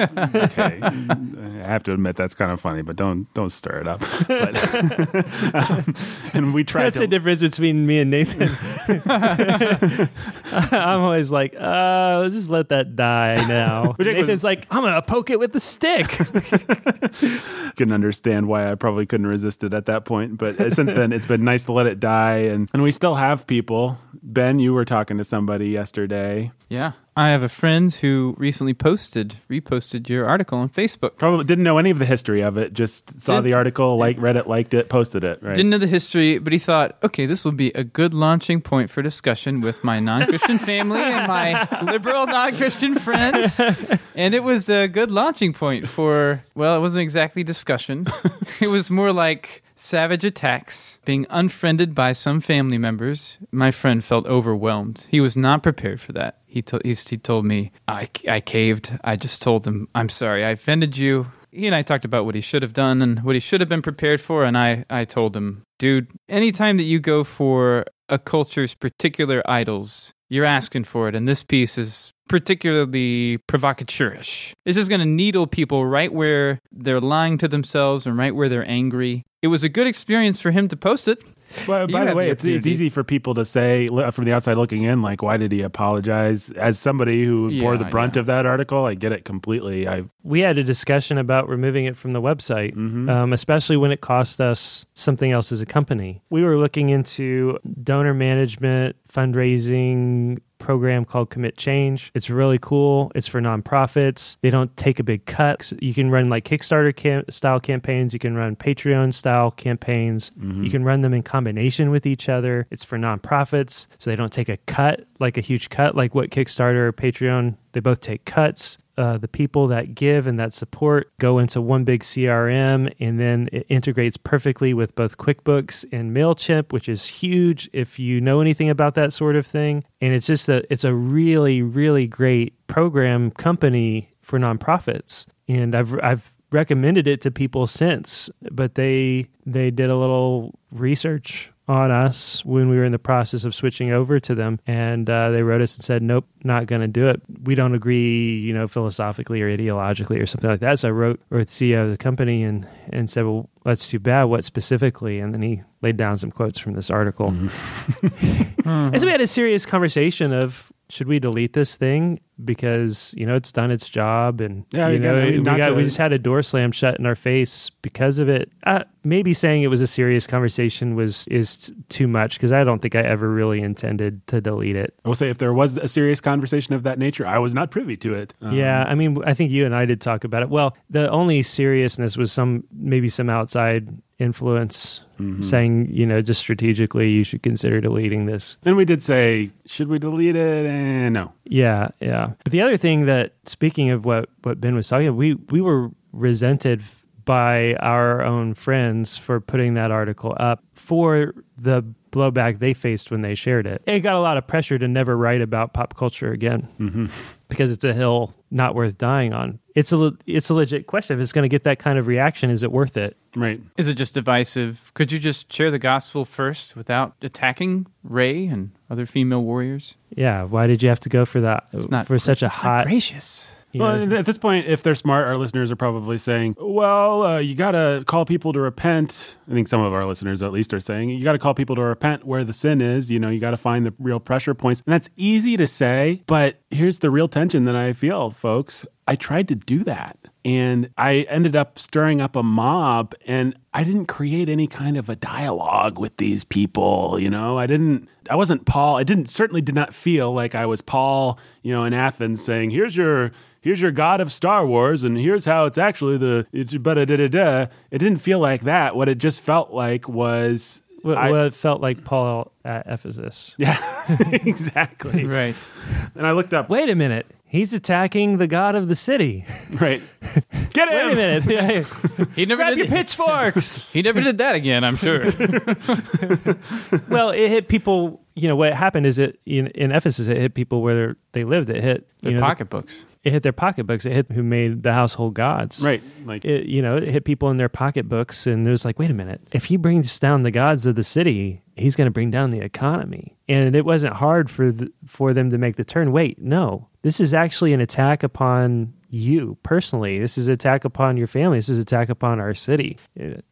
Okay, I have to admit that's kind of funny, but don't don't stir it up. But, um, and we tried. That's to, a difference between me and Nathan. I'm always like, uh, let's just let that die now. Nathan's was, like, I'm going to poke it with the stick. Couldn't understand why I probably couldn't resist it at that point. But since then, it's been nice to let it die. And, and we still have people. Ben, you were talking to somebody yesterday. Yeah. I have a friend who recently posted, reposted your article on Facebook. Probably didn't know any of the history of it, just saw Did, the article, like read it, liked it, posted it. Right? Didn't know the history, but he thought, okay, this will be a good launching point for discussion with my non-Christian family and my liberal non-Christian friends. And it was a good launching point for, well, it wasn't exactly discussion. It was more like... savage attacks, being unfriended by some family members. My friend felt overwhelmed. He was not prepared for that. He, to- he, he told me, I, I caved. I just told him, I'm sorry, I offended you. He and I talked about what he should have done and what he should have been prepared for, and I, I told him, dude, anytime that you go for a culture's particular idols, you're asking for it, and this piece is particularly provocateurish. It's just going to needle people right where they're lying to themselves and right where they're angry. It was a good experience for him to post it. Well, by the way, it's, it's easy for people to say from the outside looking in, like, why did he apologize? As somebody who yeah, bore the brunt yeah. of that article, I get it completely. I We had a discussion about removing it from the website, mm-hmm. um, especially when it cost us something else as a company. We were looking into donor management, fundraising program called Commit Change. It's really cool. It's for nonprofits. They don't take a big cut. You can run like Kickstarter cam- style campaigns. You can run Patreon style campaigns. Mm-hmm. You can run them in combination with each other. It's for nonprofits, so they don't take a cut, like a huge cut, like what Kickstarter or Patreon, they both take cuts. Uh, the people that give and that support go into one big C R M, and then it integrates perfectly with both QuickBooks and MailChimp, which is huge if you know anything about that sort of thing. And it's just a, it's a really, really great program company for nonprofits. And I've I've recommended it to people since, but they they did a little research on us when we were in the process of switching over to them. And uh, they wrote us and said, nope, not going to do it. We don't agree, you know, philosophically or ideologically or something like that. So I wrote with the C E O of the company and, and said, well, that's too bad. What specifically? And then he laid down some quotes from this article. Mm-hmm. And so we had a serious conversation of, should we delete this thing? Because, you know, it's done its job. And, yeah, you know, again, we, got, to, we just had a door slam shut in our face because of it. Uh, maybe saying it was a serious conversation was is too much, because I don't think I ever really intended to delete it. I will say, if there was a serious conversation of that nature, I was not privy to it. Um, yeah, I mean, I think you and I did talk about it. Well, the only seriousness was some maybe some outside influence mm-hmm. saying, you know, just strategically, you should consider deleting this. And we did say, should we delete it? And no. Yeah, yeah. But the other thing that, speaking of what, what Ben was talking about, we, we were resented by our own friends for putting that article up for the blowback they faced when they shared it. It got a lot of pressure to never write about pop culture again mm-hmm. because it's a hill not worth dying on. It's a, it's a legit question. If it's going to get that kind of reaction, is it worth it? Right. Is it just divisive? Could you just share the gospel first without attacking Rey and other female warriors? Yeah. Why did you have to go for that? It's not for such a it's hot. Not gracious. You know, well, at this point, if they're smart, our listeners are probably saying, well, uh, you got to call people to repent. I think some of our listeners at least are saying, you got to call people to repent where the sin is. You know, you got to find the real pressure points. And that's easy to say, but here's the real tension that I feel, folks. I tried to do that, and I ended up stirring up a mob, and I didn't create any kind of a dialogue with these people, you know? I didn't, I wasn't Paul, I didn't, certainly did not feel like I was Paul, you know, in Athens saying, here's your, here's your God of Star Wars, and here's how it's actually the, it's, da da da. It didn't feel like that. What it just felt like was... Well, I, well, it felt like Paul at Ephesus. Yeah, exactly. Right. And I looked up... Wait a minute. He's attacking the god of the city. Right. Get him! Wait a minute. Yeah. He never Grab did your pitchforks! He never did that again, I'm sure. Well, it hit people... You know, what happened is it in, in Ephesus, it hit people where they lived. It hit... Their you know, pocketbooks. The, it hit their pocketbooks. It hit who made the household gods. Right. Like it, You know, it hit people in their pocketbooks, and it was like, wait a minute. If he brings down the gods of the city, he's going to bring down the economy. And it wasn't hard for the, for them to make the turn. Wait, no. This is actually an attack upon... you personally. This is an attack upon your family. This is an attack upon our city.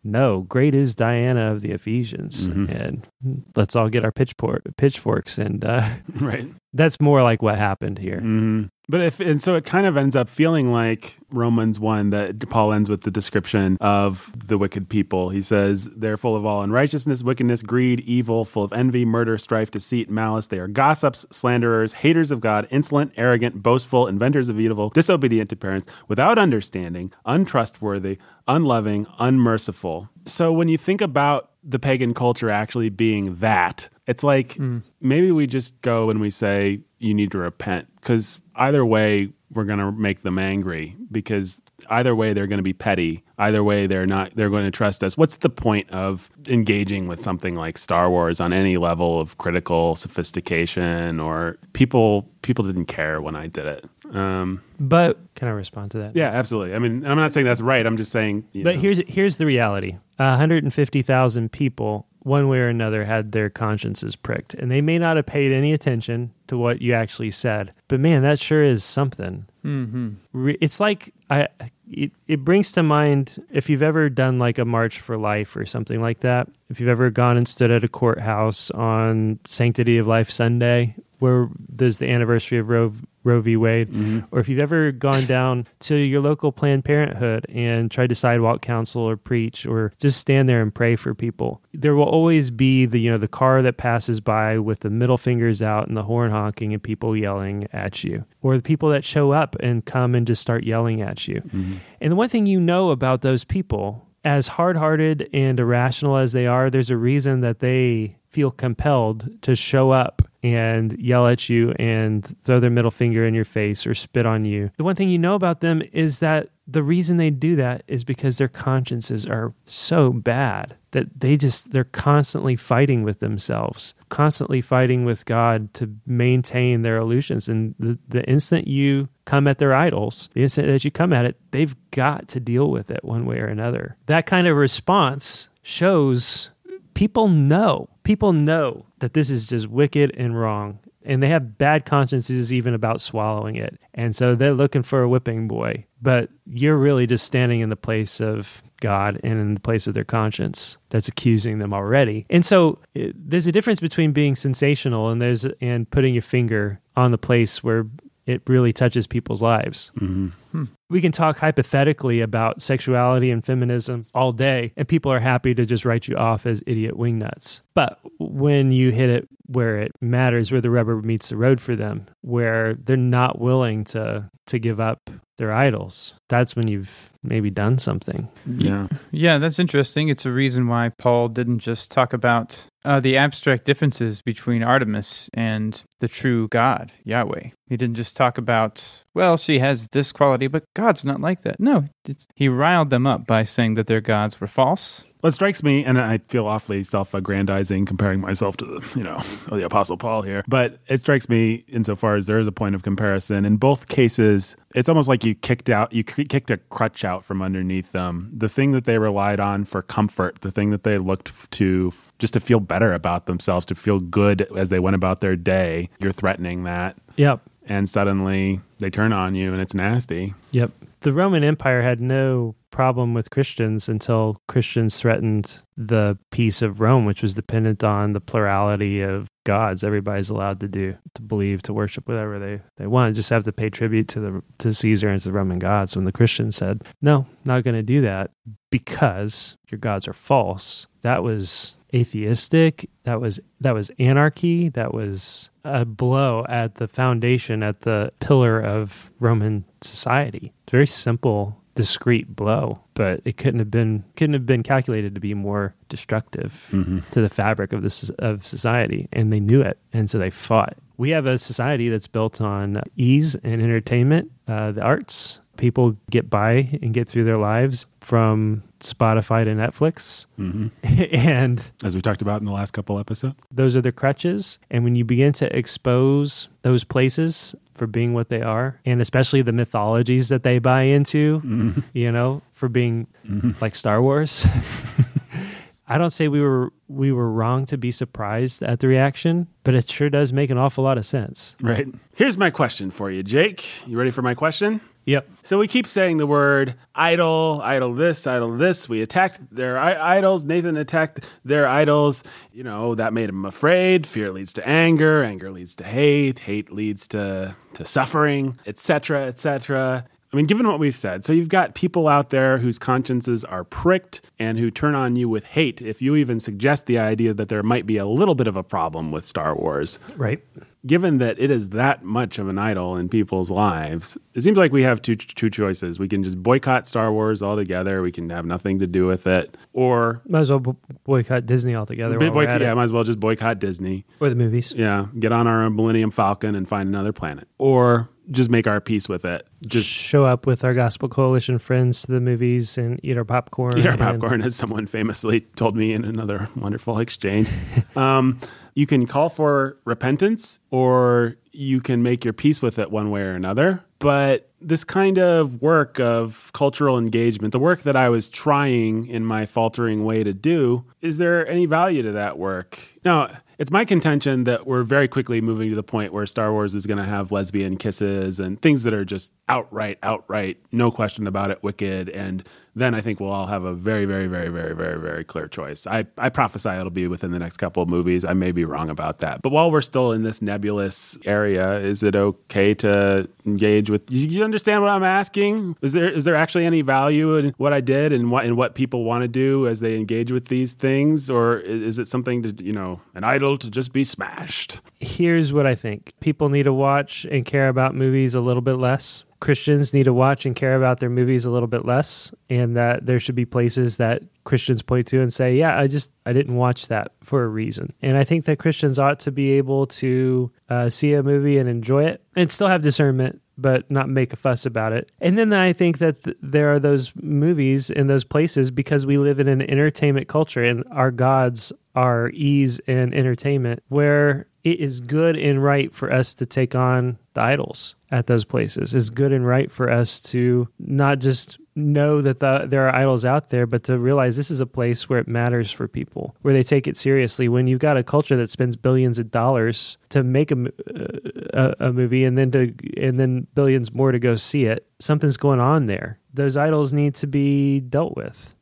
No, great is Diana of the Ephesians. Mm-hmm. And let's all get our pitchfork, pitchforks. And uh, right. That's more like what happened here. Mm-hmm. But if, and so it kind of ends up feeling like Romans one, that Paul ends with the description of the wicked people. He says, they're full of all unrighteousness, wickedness, greed, evil, full of envy, murder, strife, deceit, malice. They are gossips, slanderers, haters of God, insolent, arrogant, boastful, inventors of evil, disobedient to parents, without understanding, untrustworthy, unloving, unmerciful. So when you think about the pagan culture actually being that, it's like, mm. maybe we just go and we say, you need to repent, because either way, we're going to make them angry, because either way, they're going to be petty. Either way, they're not, they're going to trust us. What's the point of engaging with something like Star Wars on any level of critical sophistication? Or people, people didn't care when I did it. Um, but can I respond to that? Yeah, absolutely. I mean, I'm not saying that's right. I'm just saying, you but know. here's, here's the reality. one hundred fifty thousand people, one way or another, had their consciences pricked. And they may not have paid any attention to what you actually said. But man, that sure is something. Mm-hmm. It's like, I it, it brings to mind, if you've ever done like a March for Life or something like that, if you've ever gone and stood at a courthouse on Sanctity of Life Sunday, where there's the anniversary of Roe Roe v. Wade, mm-hmm. or if you've ever gone down to your local Planned Parenthood and tried to sidewalk counsel or preach or just stand there and pray for people, there will always be the, you know, the car that passes by with the middle fingers out and the horn honking and people yelling at you, or the people that show up and come and just start yelling at you. Mm-hmm. And the one thing you know about those people, as hard-hearted and irrational as they are, there's a reason that they feel compelled to show up and yell at you and throw their middle finger in your face or spit on you. The one thing you know about them is that the reason they do that is because their consciences are so bad that they just, they're constantly fighting with themselves, constantly fighting with God to maintain their illusions. And the, the instant you come at their idols, the instant that you come at it, they've got to deal with it one way or another. That kind of response shows people know, people know that this is just wicked and wrong, and they have bad consciences even about swallowing it. And so they're looking for a whipping boy, but you're really just standing in the place of God and in the place of their conscience that's accusing them already. And so it, there's a difference between being sensational and there's and putting your finger on the place where it really touches people's lives. Mm-hmm. Hmm. We can talk hypothetically about sexuality and feminism all day, and people are happy to just write you off as idiot wingnuts. But when you hit it where it matters, where the rubber meets the road for them, where they're not willing to to give up their idols, that's when you've maybe done something. Yeah, yeah, that's interesting. It's a reason why Paul didn't just talk about uh, the abstract differences between Artemis and the true God, Yahweh. He didn't just talk about, well, she has this quality, but God's not like that. No, it's, he riled them up by saying that their gods were false. What strikes me, and I feel awfully self-aggrandizing comparing myself to, you know, the Apostle Paul here, but it strikes me insofar as there is a point of comparison. In both cases, it's almost like you kicked out, you kicked a crutch out from underneath them. The thing that they relied on for comfort, the thing that they looked to just to feel better about themselves, to feel good as they went about their day, you're threatening that. Yep. And suddenly they turn on you and it's nasty. Yep. The Roman Empire had no problem with Christians until Christians threatened the peace of Rome, which was dependent on the plurality of gods. Everybody's allowed to do, to believe, to worship whatever they, they want. Just have to pay tribute to the to Caesar and to the Roman gods. When the Christians said, no, not going to do that because your gods are false, that was atheistic, that was that was anarchy, that was a blow at the foundation, at the pillar of Roman society. It's a very simple, discrete blow, but it couldn't have been couldn't have been calculated to be more destructive mm-hmm. to the fabric of this of society, and they knew it, and so they fought. We have a society that's built on ease and entertainment, uh, the arts. People get by and get through their lives from Spotify to Netflix. Mm-hmm. And as we talked about in the last couple episodes, those are the crutches. And when you begin to expose those places for being what they are, and especially the mythologies that they buy into, mm-hmm. you know, for being mm-hmm. like Star Wars. I don't say we were we were wrong to be surprised at the reaction, but it sure does make an awful lot of sense. Right. Here's my question for you, Jake. You ready for my question? Yep. So we keep saying the word idol, idol this, idol this. We attacked their I- idols. Nathan attacked their idols. You know, that made him afraid. Fear leads to anger. Anger leads to hate. Hate leads to, to suffering, et cetera, et cetera. I mean, given what we've said, so you've got people out there whose consciences are pricked and who turn on you with hate if you even suggest the idea that there might be a little bit of a problem with Star Wars. Right. Given that it is that much of an idol in people's lives, it seems like we have two two choices. We can just boycott Star Wars altogether. We can have nothing to do with it. Or... might as well b- boycott Disney altogether. While boycott, we're at yeah, it. Might as well just boycott Disney. Or the movies. Yeah. Get on our Millennium Falcon and find another planet. Or... just make our peace with it. Just show up with our Gospel Coalition friends to the movies and eat our popcorn. Eat our popcorn, and, as someone famously told me in another wonderful exchange. um, you can call for repentance, or you can make your peace with it one way or another. But this kind of work of cultural engagement, the work that I was trying in my faltering way to do, is there any value to that work? Now, it's my contention that we're very quickly moving to the point where Star Wars is going to have lesbian kisses and things that are just outright, outright, no question about it, wicked. And then I think we'll all have a very, very, very, very, very, very clear choice. I, I prophesy it'll be within the next couple of movies. I may be wrong about that. But while we're still in this nebulous area, is it okay to engage with... You understand what I'm asking? Is there is there actually any value in what I did and what, and what people want to do as they engage with these things? Or is it something to, you know, an idol to just be smashed? Here's what I think. People need to watch and care about movies a little bit less. Christians need to watch and care about their movies a little bit less, and that there should be places that Christians point to and say, yeah, I just, I didn't watch that for a reason. And I think that Christians ought to be able to uh, see a movie and enjoy it and still have discernment, but not make a fuss about it. And then I think that th- there are those movies in those places because we live in an entertainment culture and our gods are ease and entertainment, where it is good and right for us to take on the idols at those places. It's good and right for us to not just know that the, there are idols out there, but to realize this is a place where it matters for people, where they take it seriously. When you've got a culture that spends billions of dollars to make a, a, a movie and then to and then billions more to go see it, something's going on there. Those idols need to be dealt with.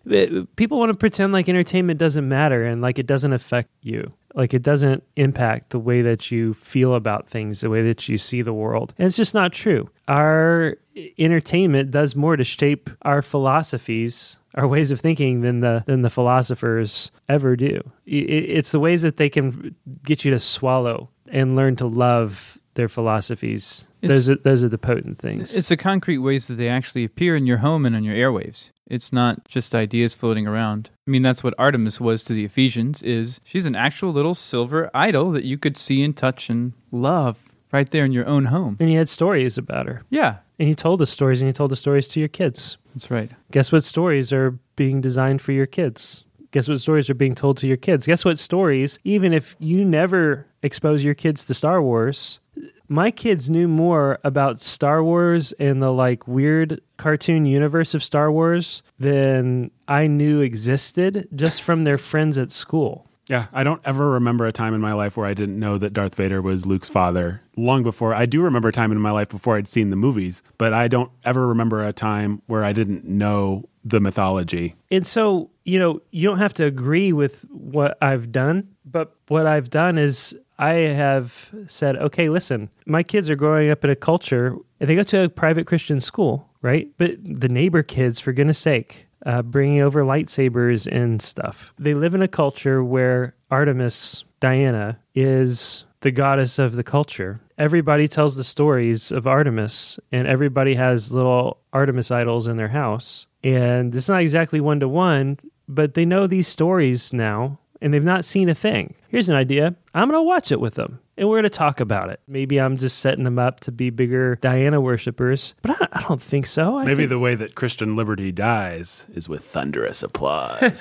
People want to pretend like entertainment doesn't matter and like it doesn't affect you. Like it doesn't impact the way that you feel about things, the way that you see the world. And it's just not true. Our entertainment does more to shape our philosophies, our ways of thinking, than the than the philosophers ever do. It's the ways that they can get you to swallow and learn to love their philosophies. It's, those are, those are the potent things. It's the concrete ways that they actually appear in your home and on your airwaves. It's not just ideas floating around. I mean, that's what Artemis was to the Ephesians, is she's an actual little silver idol that you could see and touch and love right there in your own home. And you had stories about her. Yeah. And you told the stories, and you told the stories to your kids. That's right. Guess what stories are being designed for your kids? Guess what stories are being told to your kids? Guess what stories, even if you never expose your kids to Star Wars... My kids knew more about Star Wars and the like weird cartoon universe of Star Wars than I knew existed just from their friends at school. Yeah, I don't ever remember a time in my life where I didn't know that Darth Vader was Luke's father. Long before, I do remember a time in my life before I'd seen the movies, but I don't ever remember a time where I didn't know the mythology. And so, you know, you don't have to agree with what I've done, but what I've done is... I have said, okay, listen, my kids are growing up in a culture, and they go to a private Christian school, right? But the neighbor kids, for goodness sake, uh, bringing over lightsabers and stuff. They live in a culture where Artemis, Diana, is the goddess of the culture. Everybody tells the stories of Artemis, and everybody has little Artemis idols in their house. And it's not exactly one-to-one, but they know these stories now, and they've not seen a thing. Here's an idea. I'm going to watch it with them, and we're going to talk about it. Maybe I'm just setting them up to be bigger Diana worshipers, but I, I don't think so. I Maybe think... the way that Christian liberty dies is with thunderous applause.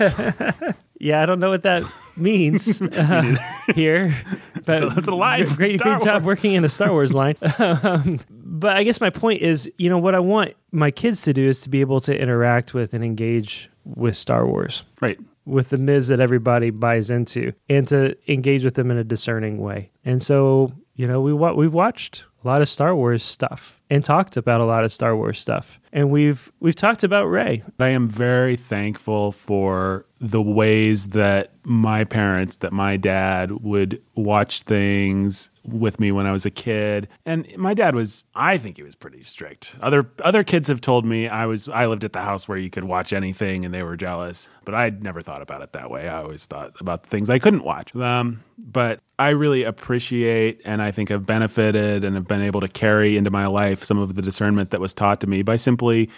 Yeah, I don't know what that means uh, here. But that's, a, that's a lie. Great, great job working in the Star Wars line. um, but I guess my point is, you know, what I want my kids to do is to be able to interact with and engage with Star Wars. Right. With the Miz that everybody buys into, and to engage with them in a discerning way. And so, you know, we wa- we've watched a lot of Star Wars stuff and talked about a lot of Star Wars stuff. And we've we've talked about Rey. I am very thankful for the ways that my parents, that my dad would watch things with me when I was a kid. And my dad was, I think he was pretty strict. Other other kids have told me I was I lived at the house where you could watch anything and they were jealous. But I'd never thought about it that way. I always thought about the things I couldn't watch. Um, but I really appreciate, and I think have benefited and have been able to carry into my life some of the discernment that was taught to me by simply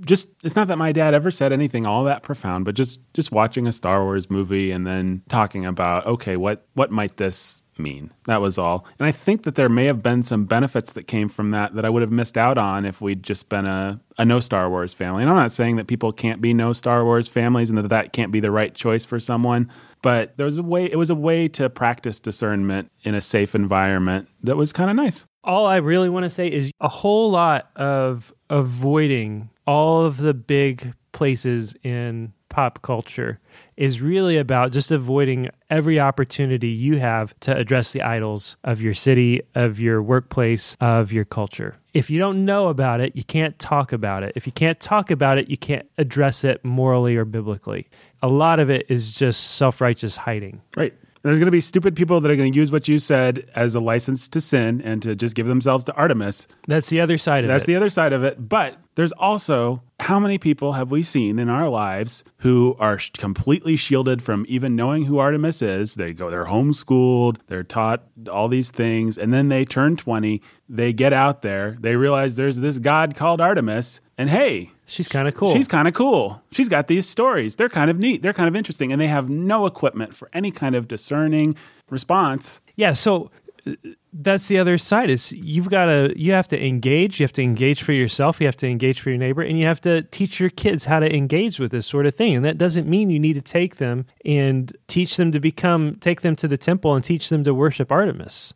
just, it's not that my dad ever said anything all that profound, but just just watching a Star Wars movie and then talking about, okay, what what might this mean? That was all. And I think that there may have been some benefits that came from that that I would have missed out on if we'd just been a, a no Star Wars family. And I'm not saying that people can't be no Star Wars families and that that can't be the right choice for someone, but there was a way. It was a way to practice discernment in a safe environment that was kind of nice. All I really want to say is a whole lot of avoiding all of the big places in pop culture is really about just avoiding every opportunity you have to address the idols of your city, of your workplace, of your culture. If you don't know about it, you can't talk about it. If you can't talk about it, you can't address it morally or biblically. A lot of it is just self-righteous hiding. Right. There's going to be stupid people that are going to use what you said as a license to sin and to just give themselves to Artemis. That's the other side of That's it. That's the other side of it. But there's also, how many people have we seen in our lives who are sh- completely shielded from even knowing who Artemis is? They go, they're homeschooled, they're taught all these things, and then they turn twenty, they get out there, they realize there's this god called Artemis, and hey, she's kind of cool. She's kind of cool. She's got these stories. They're kind of neat. They're kind of interesting. And they have no equipment for any kind of discerning response. Yeah, so that's the other side is you've got to, you have to engage. You have to engage for yourself. You have to engage for your neighbor. And you have to teach your kids how to engage with this sort of thing. And that doesn't mean you need to take them and teach them to become, take them to the temple and teach them to worship Artemis.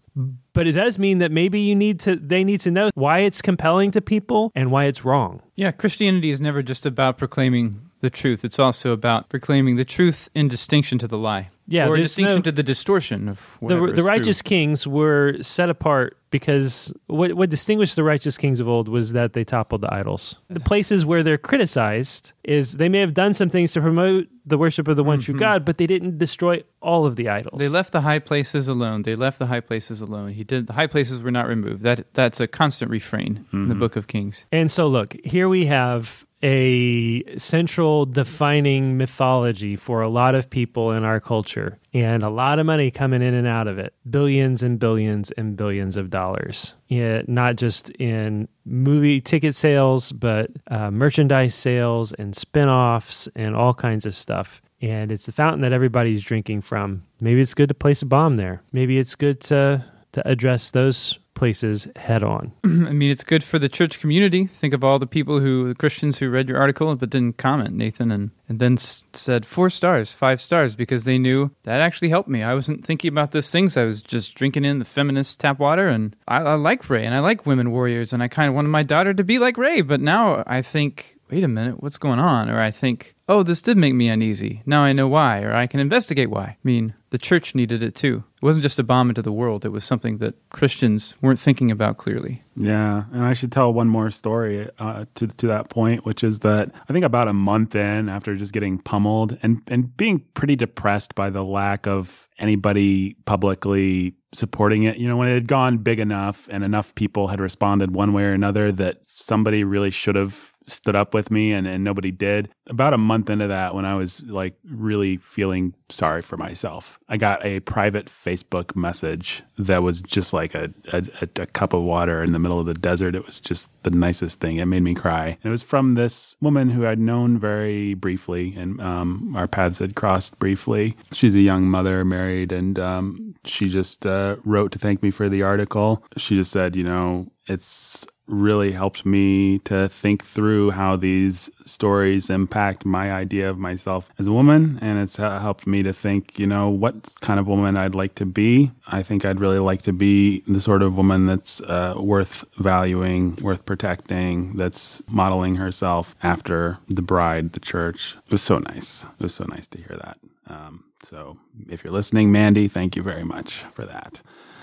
But it does mean that maybe you need to, they need to know why it's compelling to people and why it's wrong. Yeah, Christianity is never just about proclaiming the truth. It's also about proclaiming the truth in distinction to the lie. Yeah, or in distinction no, to the distortion of whatever the, the righteous true. Kings were set apart because what, what distinguished the righteous kings of old was that they toppled the idols. The places where they're criticized is they may have done some things to promote the worship of the one mm-hmm. true God, but they didn't destroy all of the idols. They left the high places alone. They left the high places alone. He did. The high places were not removed. That That's a constant refrain mm-hmm. in the Book of Kings. And so look, here we have a central defining mythology for a lot of people in our culture, and a lot of money coming in and out of it, billions and billions and billions of dollars, yeah, not just in movie ticket sales, but uh, merchandise sales and spinoffs and all kinds of stuff. And it's the fountain that everybody's drinking from. Maybe it's good to place a bomb there. Maybe it's good to, to address those places head on. I mean, it's good for the church community. Think of all the people who, the Christians who read your article but didn't comment, Nathan, and, and then s- said four stars, five stars, because they knew that actually helped me. I wasn't thinking about those things. I was just drinking in the feminist tap water, and I, I like Rey, and I like women warriors, and I kind of wanted my daughter to be like Rey, but now I think, wait a minute, what's going on? Or I think, oh, this did make me uneasy. Now I know why, or I can investigate why. I mean, the church needed it too. It wasn't just a bomb into the world. It was something that Christians weren't thinking about clearly. Yeah, and I should tell one more story uh, to to that point, which is that I think about a month in after just getting pummeled and, and being pretty depressed by the lack of anybody publicly supporting it. You know, when it had gone big enough and enough people had responded one way or another that somebody really should have stood up with me and, and nobody did. About a month into that, when I was like really feeling sorry for myself, I got a private Facebook message that was just like a, a, a cup of water in the middle of the desert. It was just the nicest thing. It made me cry. And it was from this woman who I'd known very briefly, and um, our paths had crossed briefly. She's a young mother, married, and um, she just uh, wrote to thank me for the article. She just said, you know, it's really helped me to think through how these stories impact my idea of myself as a woman. And it's uh, helped me to think, you know, what kind of woman I'd like to be. I think I'd really like to be the sort of woman that's uh, worth valuing, worth protecting, that's modeling herself after the bride, the church. It was so nice. It was so nice to hear that. Um, so if you're listening, Mandy, thank you very much for that.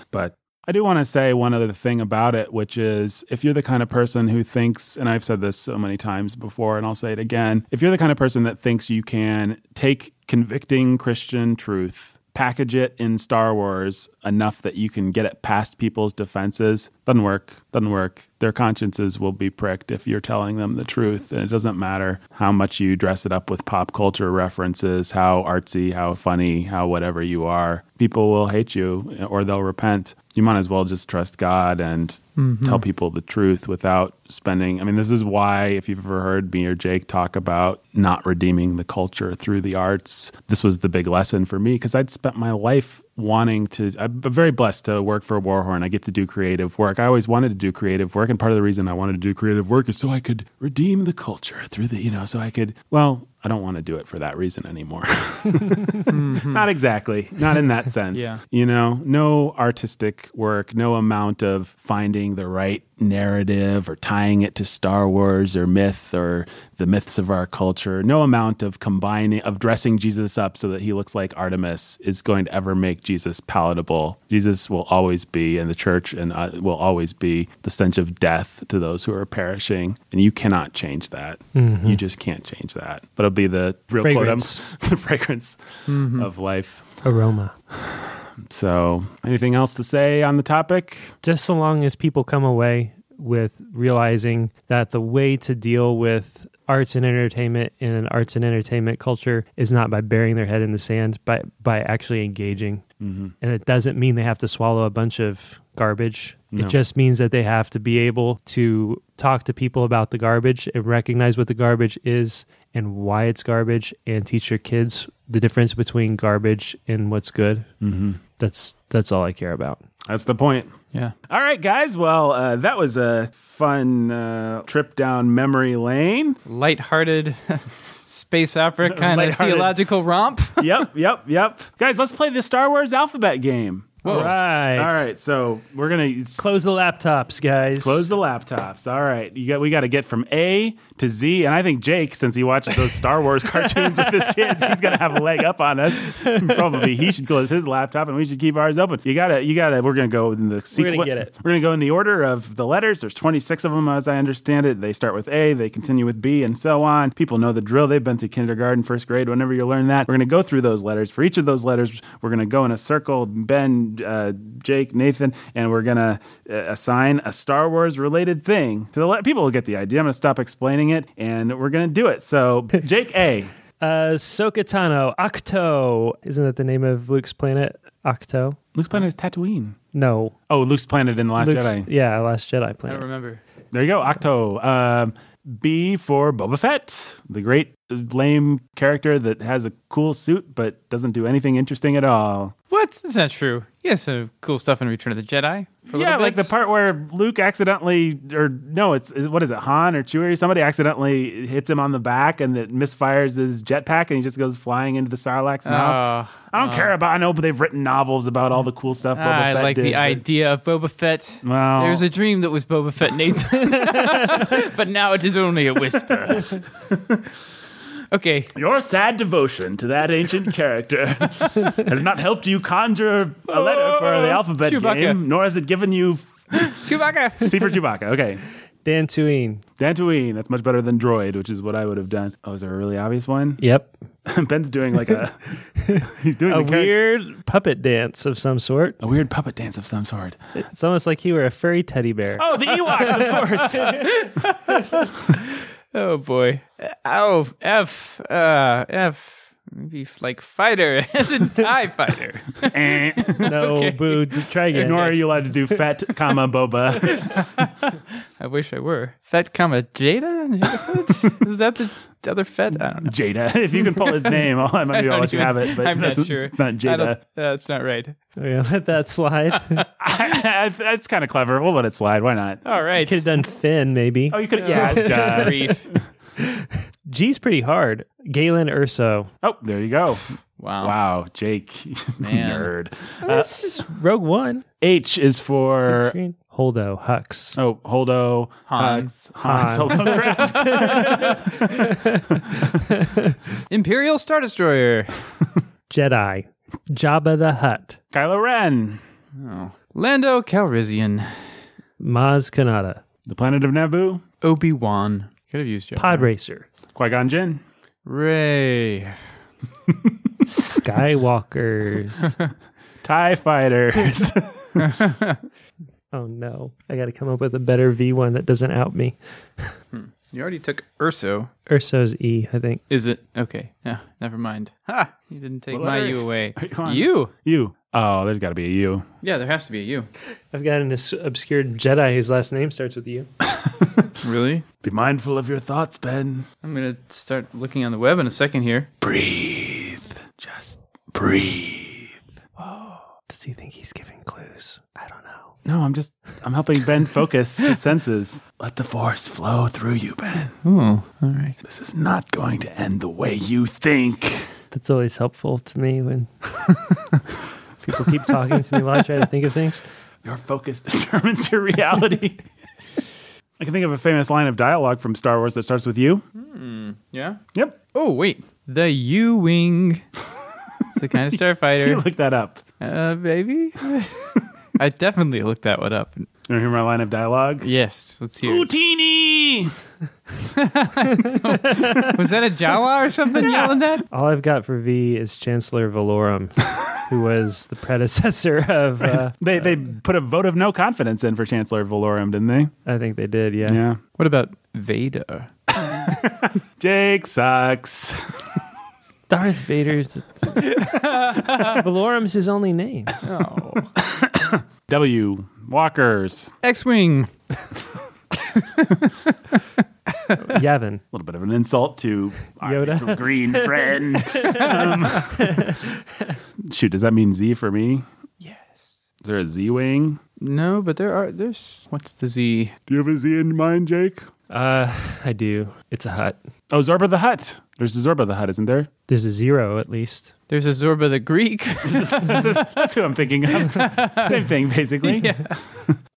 But I do want to say one other thing about it, which is if you're the kind of person who thinks, and I've said this so many times before, and I'll say it again, if you're the kind of person that thinks you can take convicting Christian truth, package it in Star Wars enough that you can get it past people's defenses, doesn't work, doesn't work. Their consciences will be pricked if you're telling them the truth. And it doesn't matter how much you dress it up with pop culture references, how artsy, how funny, how whatever you are. People will hate you or they'll repent. You might as well just trust God and mm-hmm. tell people the truth without spending. I mean, this is why, if you've ever heard me or Jake talk about not redeeming the culture through the arts, this was the big lesson for me, because I'd spent my life wanting to, I'm very blessed to work for Warhorn. I get to do creative work. I always wanted to do creative work. And part of the reason I wanted to do creative work is so I could redeem the culture through the, you know, so I could, well, I don't want to do it for that reason anymore. mm-hmm. Not exactly. Not in that sense. yeah. You know, no artistic work, no amount of finding finding the right narrative or tying it to Star Wars or myth or the myths of our culture. No amount of combining, of dressing Jesus up so that he looks like Artemis is going to ever make Jesus palatable. Jesus will always be in the church and uh, will always be the stench of death to those who are perishing. And you cannot change that. Mm-hmm. You just can't change that. But it'll be the real fragrance, quotum, the fragrance mm-hmm. of life. Aroma. So, anything else to say on the topic? Just so long as people come away with realizing that the way to deal with arts and entertainment in an arts and entertainment culture is not by burying their head in the sand, but by actually engaging. Mm-hmm. And it doesn't mean they have to swallow a bunch of garbage. No. It just means that they have to be able to talk to people about the garbage and recognize what the garbage is and why it's garbage, and teach your kids the difference between garbage and what's good. Mm-hmm. That's that's all I care about. That's the point. Yeah. All right, guys. Well, uh, that was a fun uh, trip down memory lane. Lighthearted space opera kind of theological romp. Yep, yep, yep. Guys, let's play the Star Wars alphabet game. Whoa. All right. All right. So we're going to close the laptops, guys. Close the laptops. All right. You got, we got to get from A to Z. And I think Jake, since he watches those Star Wars cartoons with his kids, he's going to have a leg up on us. Probably he should close his laptop and we should keep ours open. You got to, you got to, we're going to go in the sequence. We're going to get it. We're going to go in the order of the letters. There's twenty-six of them, as I understand it. They start with A, they continue with B, and so on. People know the drill. They've been through kindergarten, first grade, whenever you learn that. We're going to go through those letters. For each of those letters, we're going to go in a circle, bend, Uh, Jake, Nathan, and we're going to uh, assign a Star Wars related thing to the le- people who get the idea. I'm going to stop explaining it and we're going to do it. So, Jake A. Uh, Ahsoka Tano, Octo. Isn't that the name of Luke's planet? Octo. Luke's planet is Tatooine. No. Oh, Luke's planet in The Last Luke's, Jedi. Yeah, Last Jedi planet. I don't remember. There you go, Octo. Um, B for Boba Fett, the great lame character that has a cool suit but doesn't do anything interesting at all. What? That's not true. He has some cool stuff in Return of the Jedi. For yeah, like the part where Luke accidentally, or no, it's what is it, Han or Chewie? Somebody accidentally hits him on the back and it misfires his jetpack and he just goes flying into the Sarlacc's mouth. Oh, I don't oh. care about, I know, but they've written novels about all the cool stuff Boba I Fett I like did, the but... idea of Boba Fett. Well, there's a dream that was Boba Fett, Nathan. But now it is only a whisper. Okay. Your sad devotion to that ancient character has not helped you conjure a letter for the alphabet Chewbacca. game, nor has it given you... Chewbacca. C for Chewbacca, okay. Dantooine. Dantooine. That's much better than droid, which is what I would have done. Oh, is there a really obvious one? Yep. Ben's doing like a... he's doing a weird character. puppet dance of some sort. A weird puppet dance of some sort. It's almost like he were a furry teddy bear. Oh, the Ewoks, of course. Oh boy! Oh, F, uh, F, maybe like fighter as in TIE fighter. eh. No, okay. Boo! Just try again. Nor are you allowed to do Fett, comma Boba. I wish I were Fett, comma Jada. Jada Is that the other Fett? I don't know. Jada. If you can pull his name, I'll, I might be able to let you have it. But I'm not sure. It's not Jada. That's uh, not right. Oh, yeah, let that slide. I, I, that's kind of clever. We'll let it slide. Why not? All right. You could have done Finn, maybe. Oh, you could have. Oh, yeah. Brief. G's pretty hard. Galen Erso. Oh, there you go. Wow. Wow, Jake. Nerd. Well, this is Rogue One. H is for... Holdo, Hux. Oh, Holdo, Han. Hux, Han. Han. Solo crap. Imperial Star Destroyer. Jedi. Jabba the Hutt. Kylo Ren. Oh. Lando Calrissian. Maz Kanata. The Planet of Naboo. Obi-Wan. Could have used Jedi. Podracer. Qui-Gon Jinn. Rey. Skywalkers. TIE Fighters. Oh no, I got to come up with a better V one that doesn't out me. hmm. You already took Erso. Erso's E, I think. Is it? Okay. Yeah, never mind. Ha! You didn't take what my U away. U! U. Oh, there's got to be a U. Yeah, there has to be a U. I've got an obscured Jedi whose last name starts with U. Really? Be mindful of your thoughts, Ben. I'm going to start looking on the web in a second here. Breathe. Just breathe. Whoa. Does he think he's giving clues? I don't know. No, I'm just, I'm helping Ben focus his senses. Let the force flow through you, Ben. Oh, all right. This is not going to end the way you think. That's always helpful to me when people keep talking to me while I try to think of things. Your focus determines your reality. I can think of a famous line of dialogue from Star Wars that starts with you. Mm, yeah? Yep. Oh, wait. The U-Wing. It's the kind of starfighter. You looked that up. Uh, baby? I definitely looked that one up. You want to hear my line of dialogue? Yes. Let's hear it. Poutini! No. Was that a Jawa or something yeah. yelling that? All I've got for V is Chancellor Valorum, who was the predecessor of... Uh, they they put a vote of no confidence in for Chancellor Valorum, didn't they? I think they did, yeah. yeah. What about Vader? Jake sucks. Darth Vader's... Valorum's his only name. Oh. W. Walkers. X-Wing. Yavin. A little bit of an insult to our Yoda. Little green friend. Um, shoot, does that mean Z for me? Yes. Is there a Z-Wing? No, but there are, there's, what's the Z? Do you have a Z in mind, Jake? Uh, I do. It's a Hutt. Oh, Zorba the Hutt. There's a Zorba the Hutt, isn't there? There's a Zero, at least. There's a Zorba the Greek. That's who I'm thinking of. Same thing, basically. Yeah.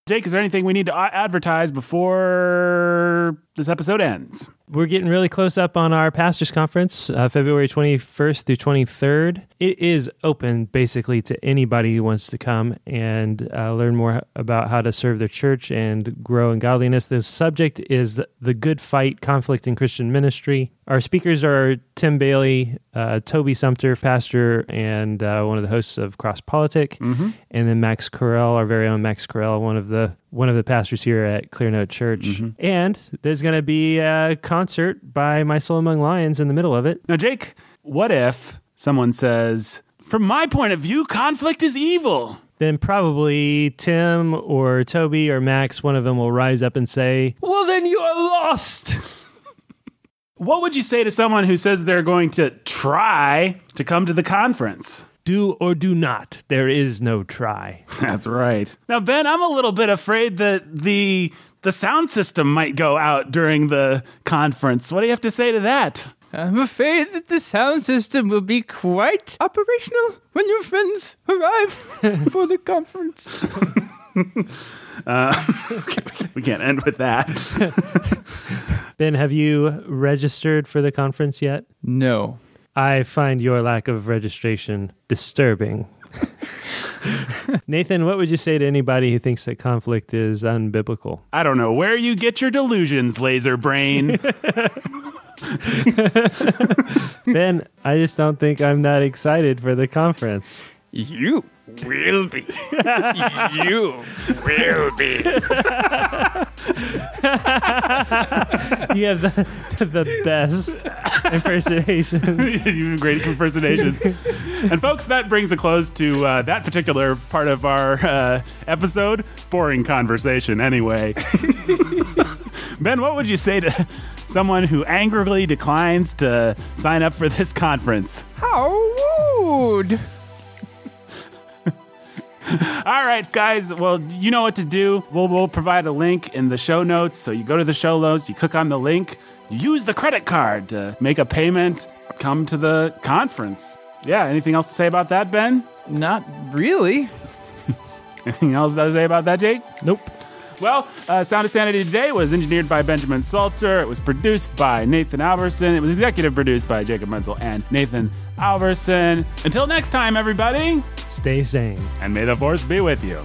Jake, is there anything we need to advertise before this episode ends? We're getting really close up on our pastors' conference, uh, February twenty-first through twenty-third. It is open basically to anybody who wants to come and uh, learn more about how to serve their church and grow in godliness. The subject is the good fight, conflict in Christian ministry. Our speakers are Tim Bailey, uh, Toby Sumpter, pastor and uh, one of the hosts of Cross Politic, mm-hmm. and then Max Carrell, our very own Max Carrell, one of the one of the pastors here at Clear Note Church. Mm-hmm. And there's going to be a concert by My Soul Among Lions in the middle of it. Now, Jake, what if someone says, from my point of view, conflict is evil? Then probably Tim or Toby or Max, one of them will rise up and say, well, then you are lost. What would you say to someone who says they're going to try to come to the conference? Do or do not. There is no try. That's right. Now, Ben, I'm a little bit afraid that the the sound system might go out during the conference. What do you have to say to that? I'm afraid that the sound system will be quite operational when your friends arrive for the conference. uh, we can't end with that. Ben, have you registered for the conference yet? No. I find your lack of registration disturbing. Nathan, what would you say to anybody who thinks that conflict is unbiblical? I don't know where you get your delusions, laser brain. Ben, I just don't think I'm that excited for the conference. You will be. You will be. You have the, the best impersonations. You've great impersonations. And folks, that brings a close to uh, that particular part of our uh, episode. Boring conversation, anyway. Ben, what would you say to someone who angrily declines to sign up for this conference? How rude! All right, guys. Well, you know what to do. We'll, we'll provide a link in the show notes. So you go to the show notes, you click on the link, you use the credit card to make a payment, come to the conference. Yeah, anything else to say about that, Ben? Not really. Anything else to say about that, Jake? Nope. Well, uh, Sound of Sanity today was engineered by Benjamin Salter. It was produced by Nathan Alverson. It was executive produced by Jacob Menzel and Nathan Alverson. Until next time, everybody. Stay sane. And may the force be with you.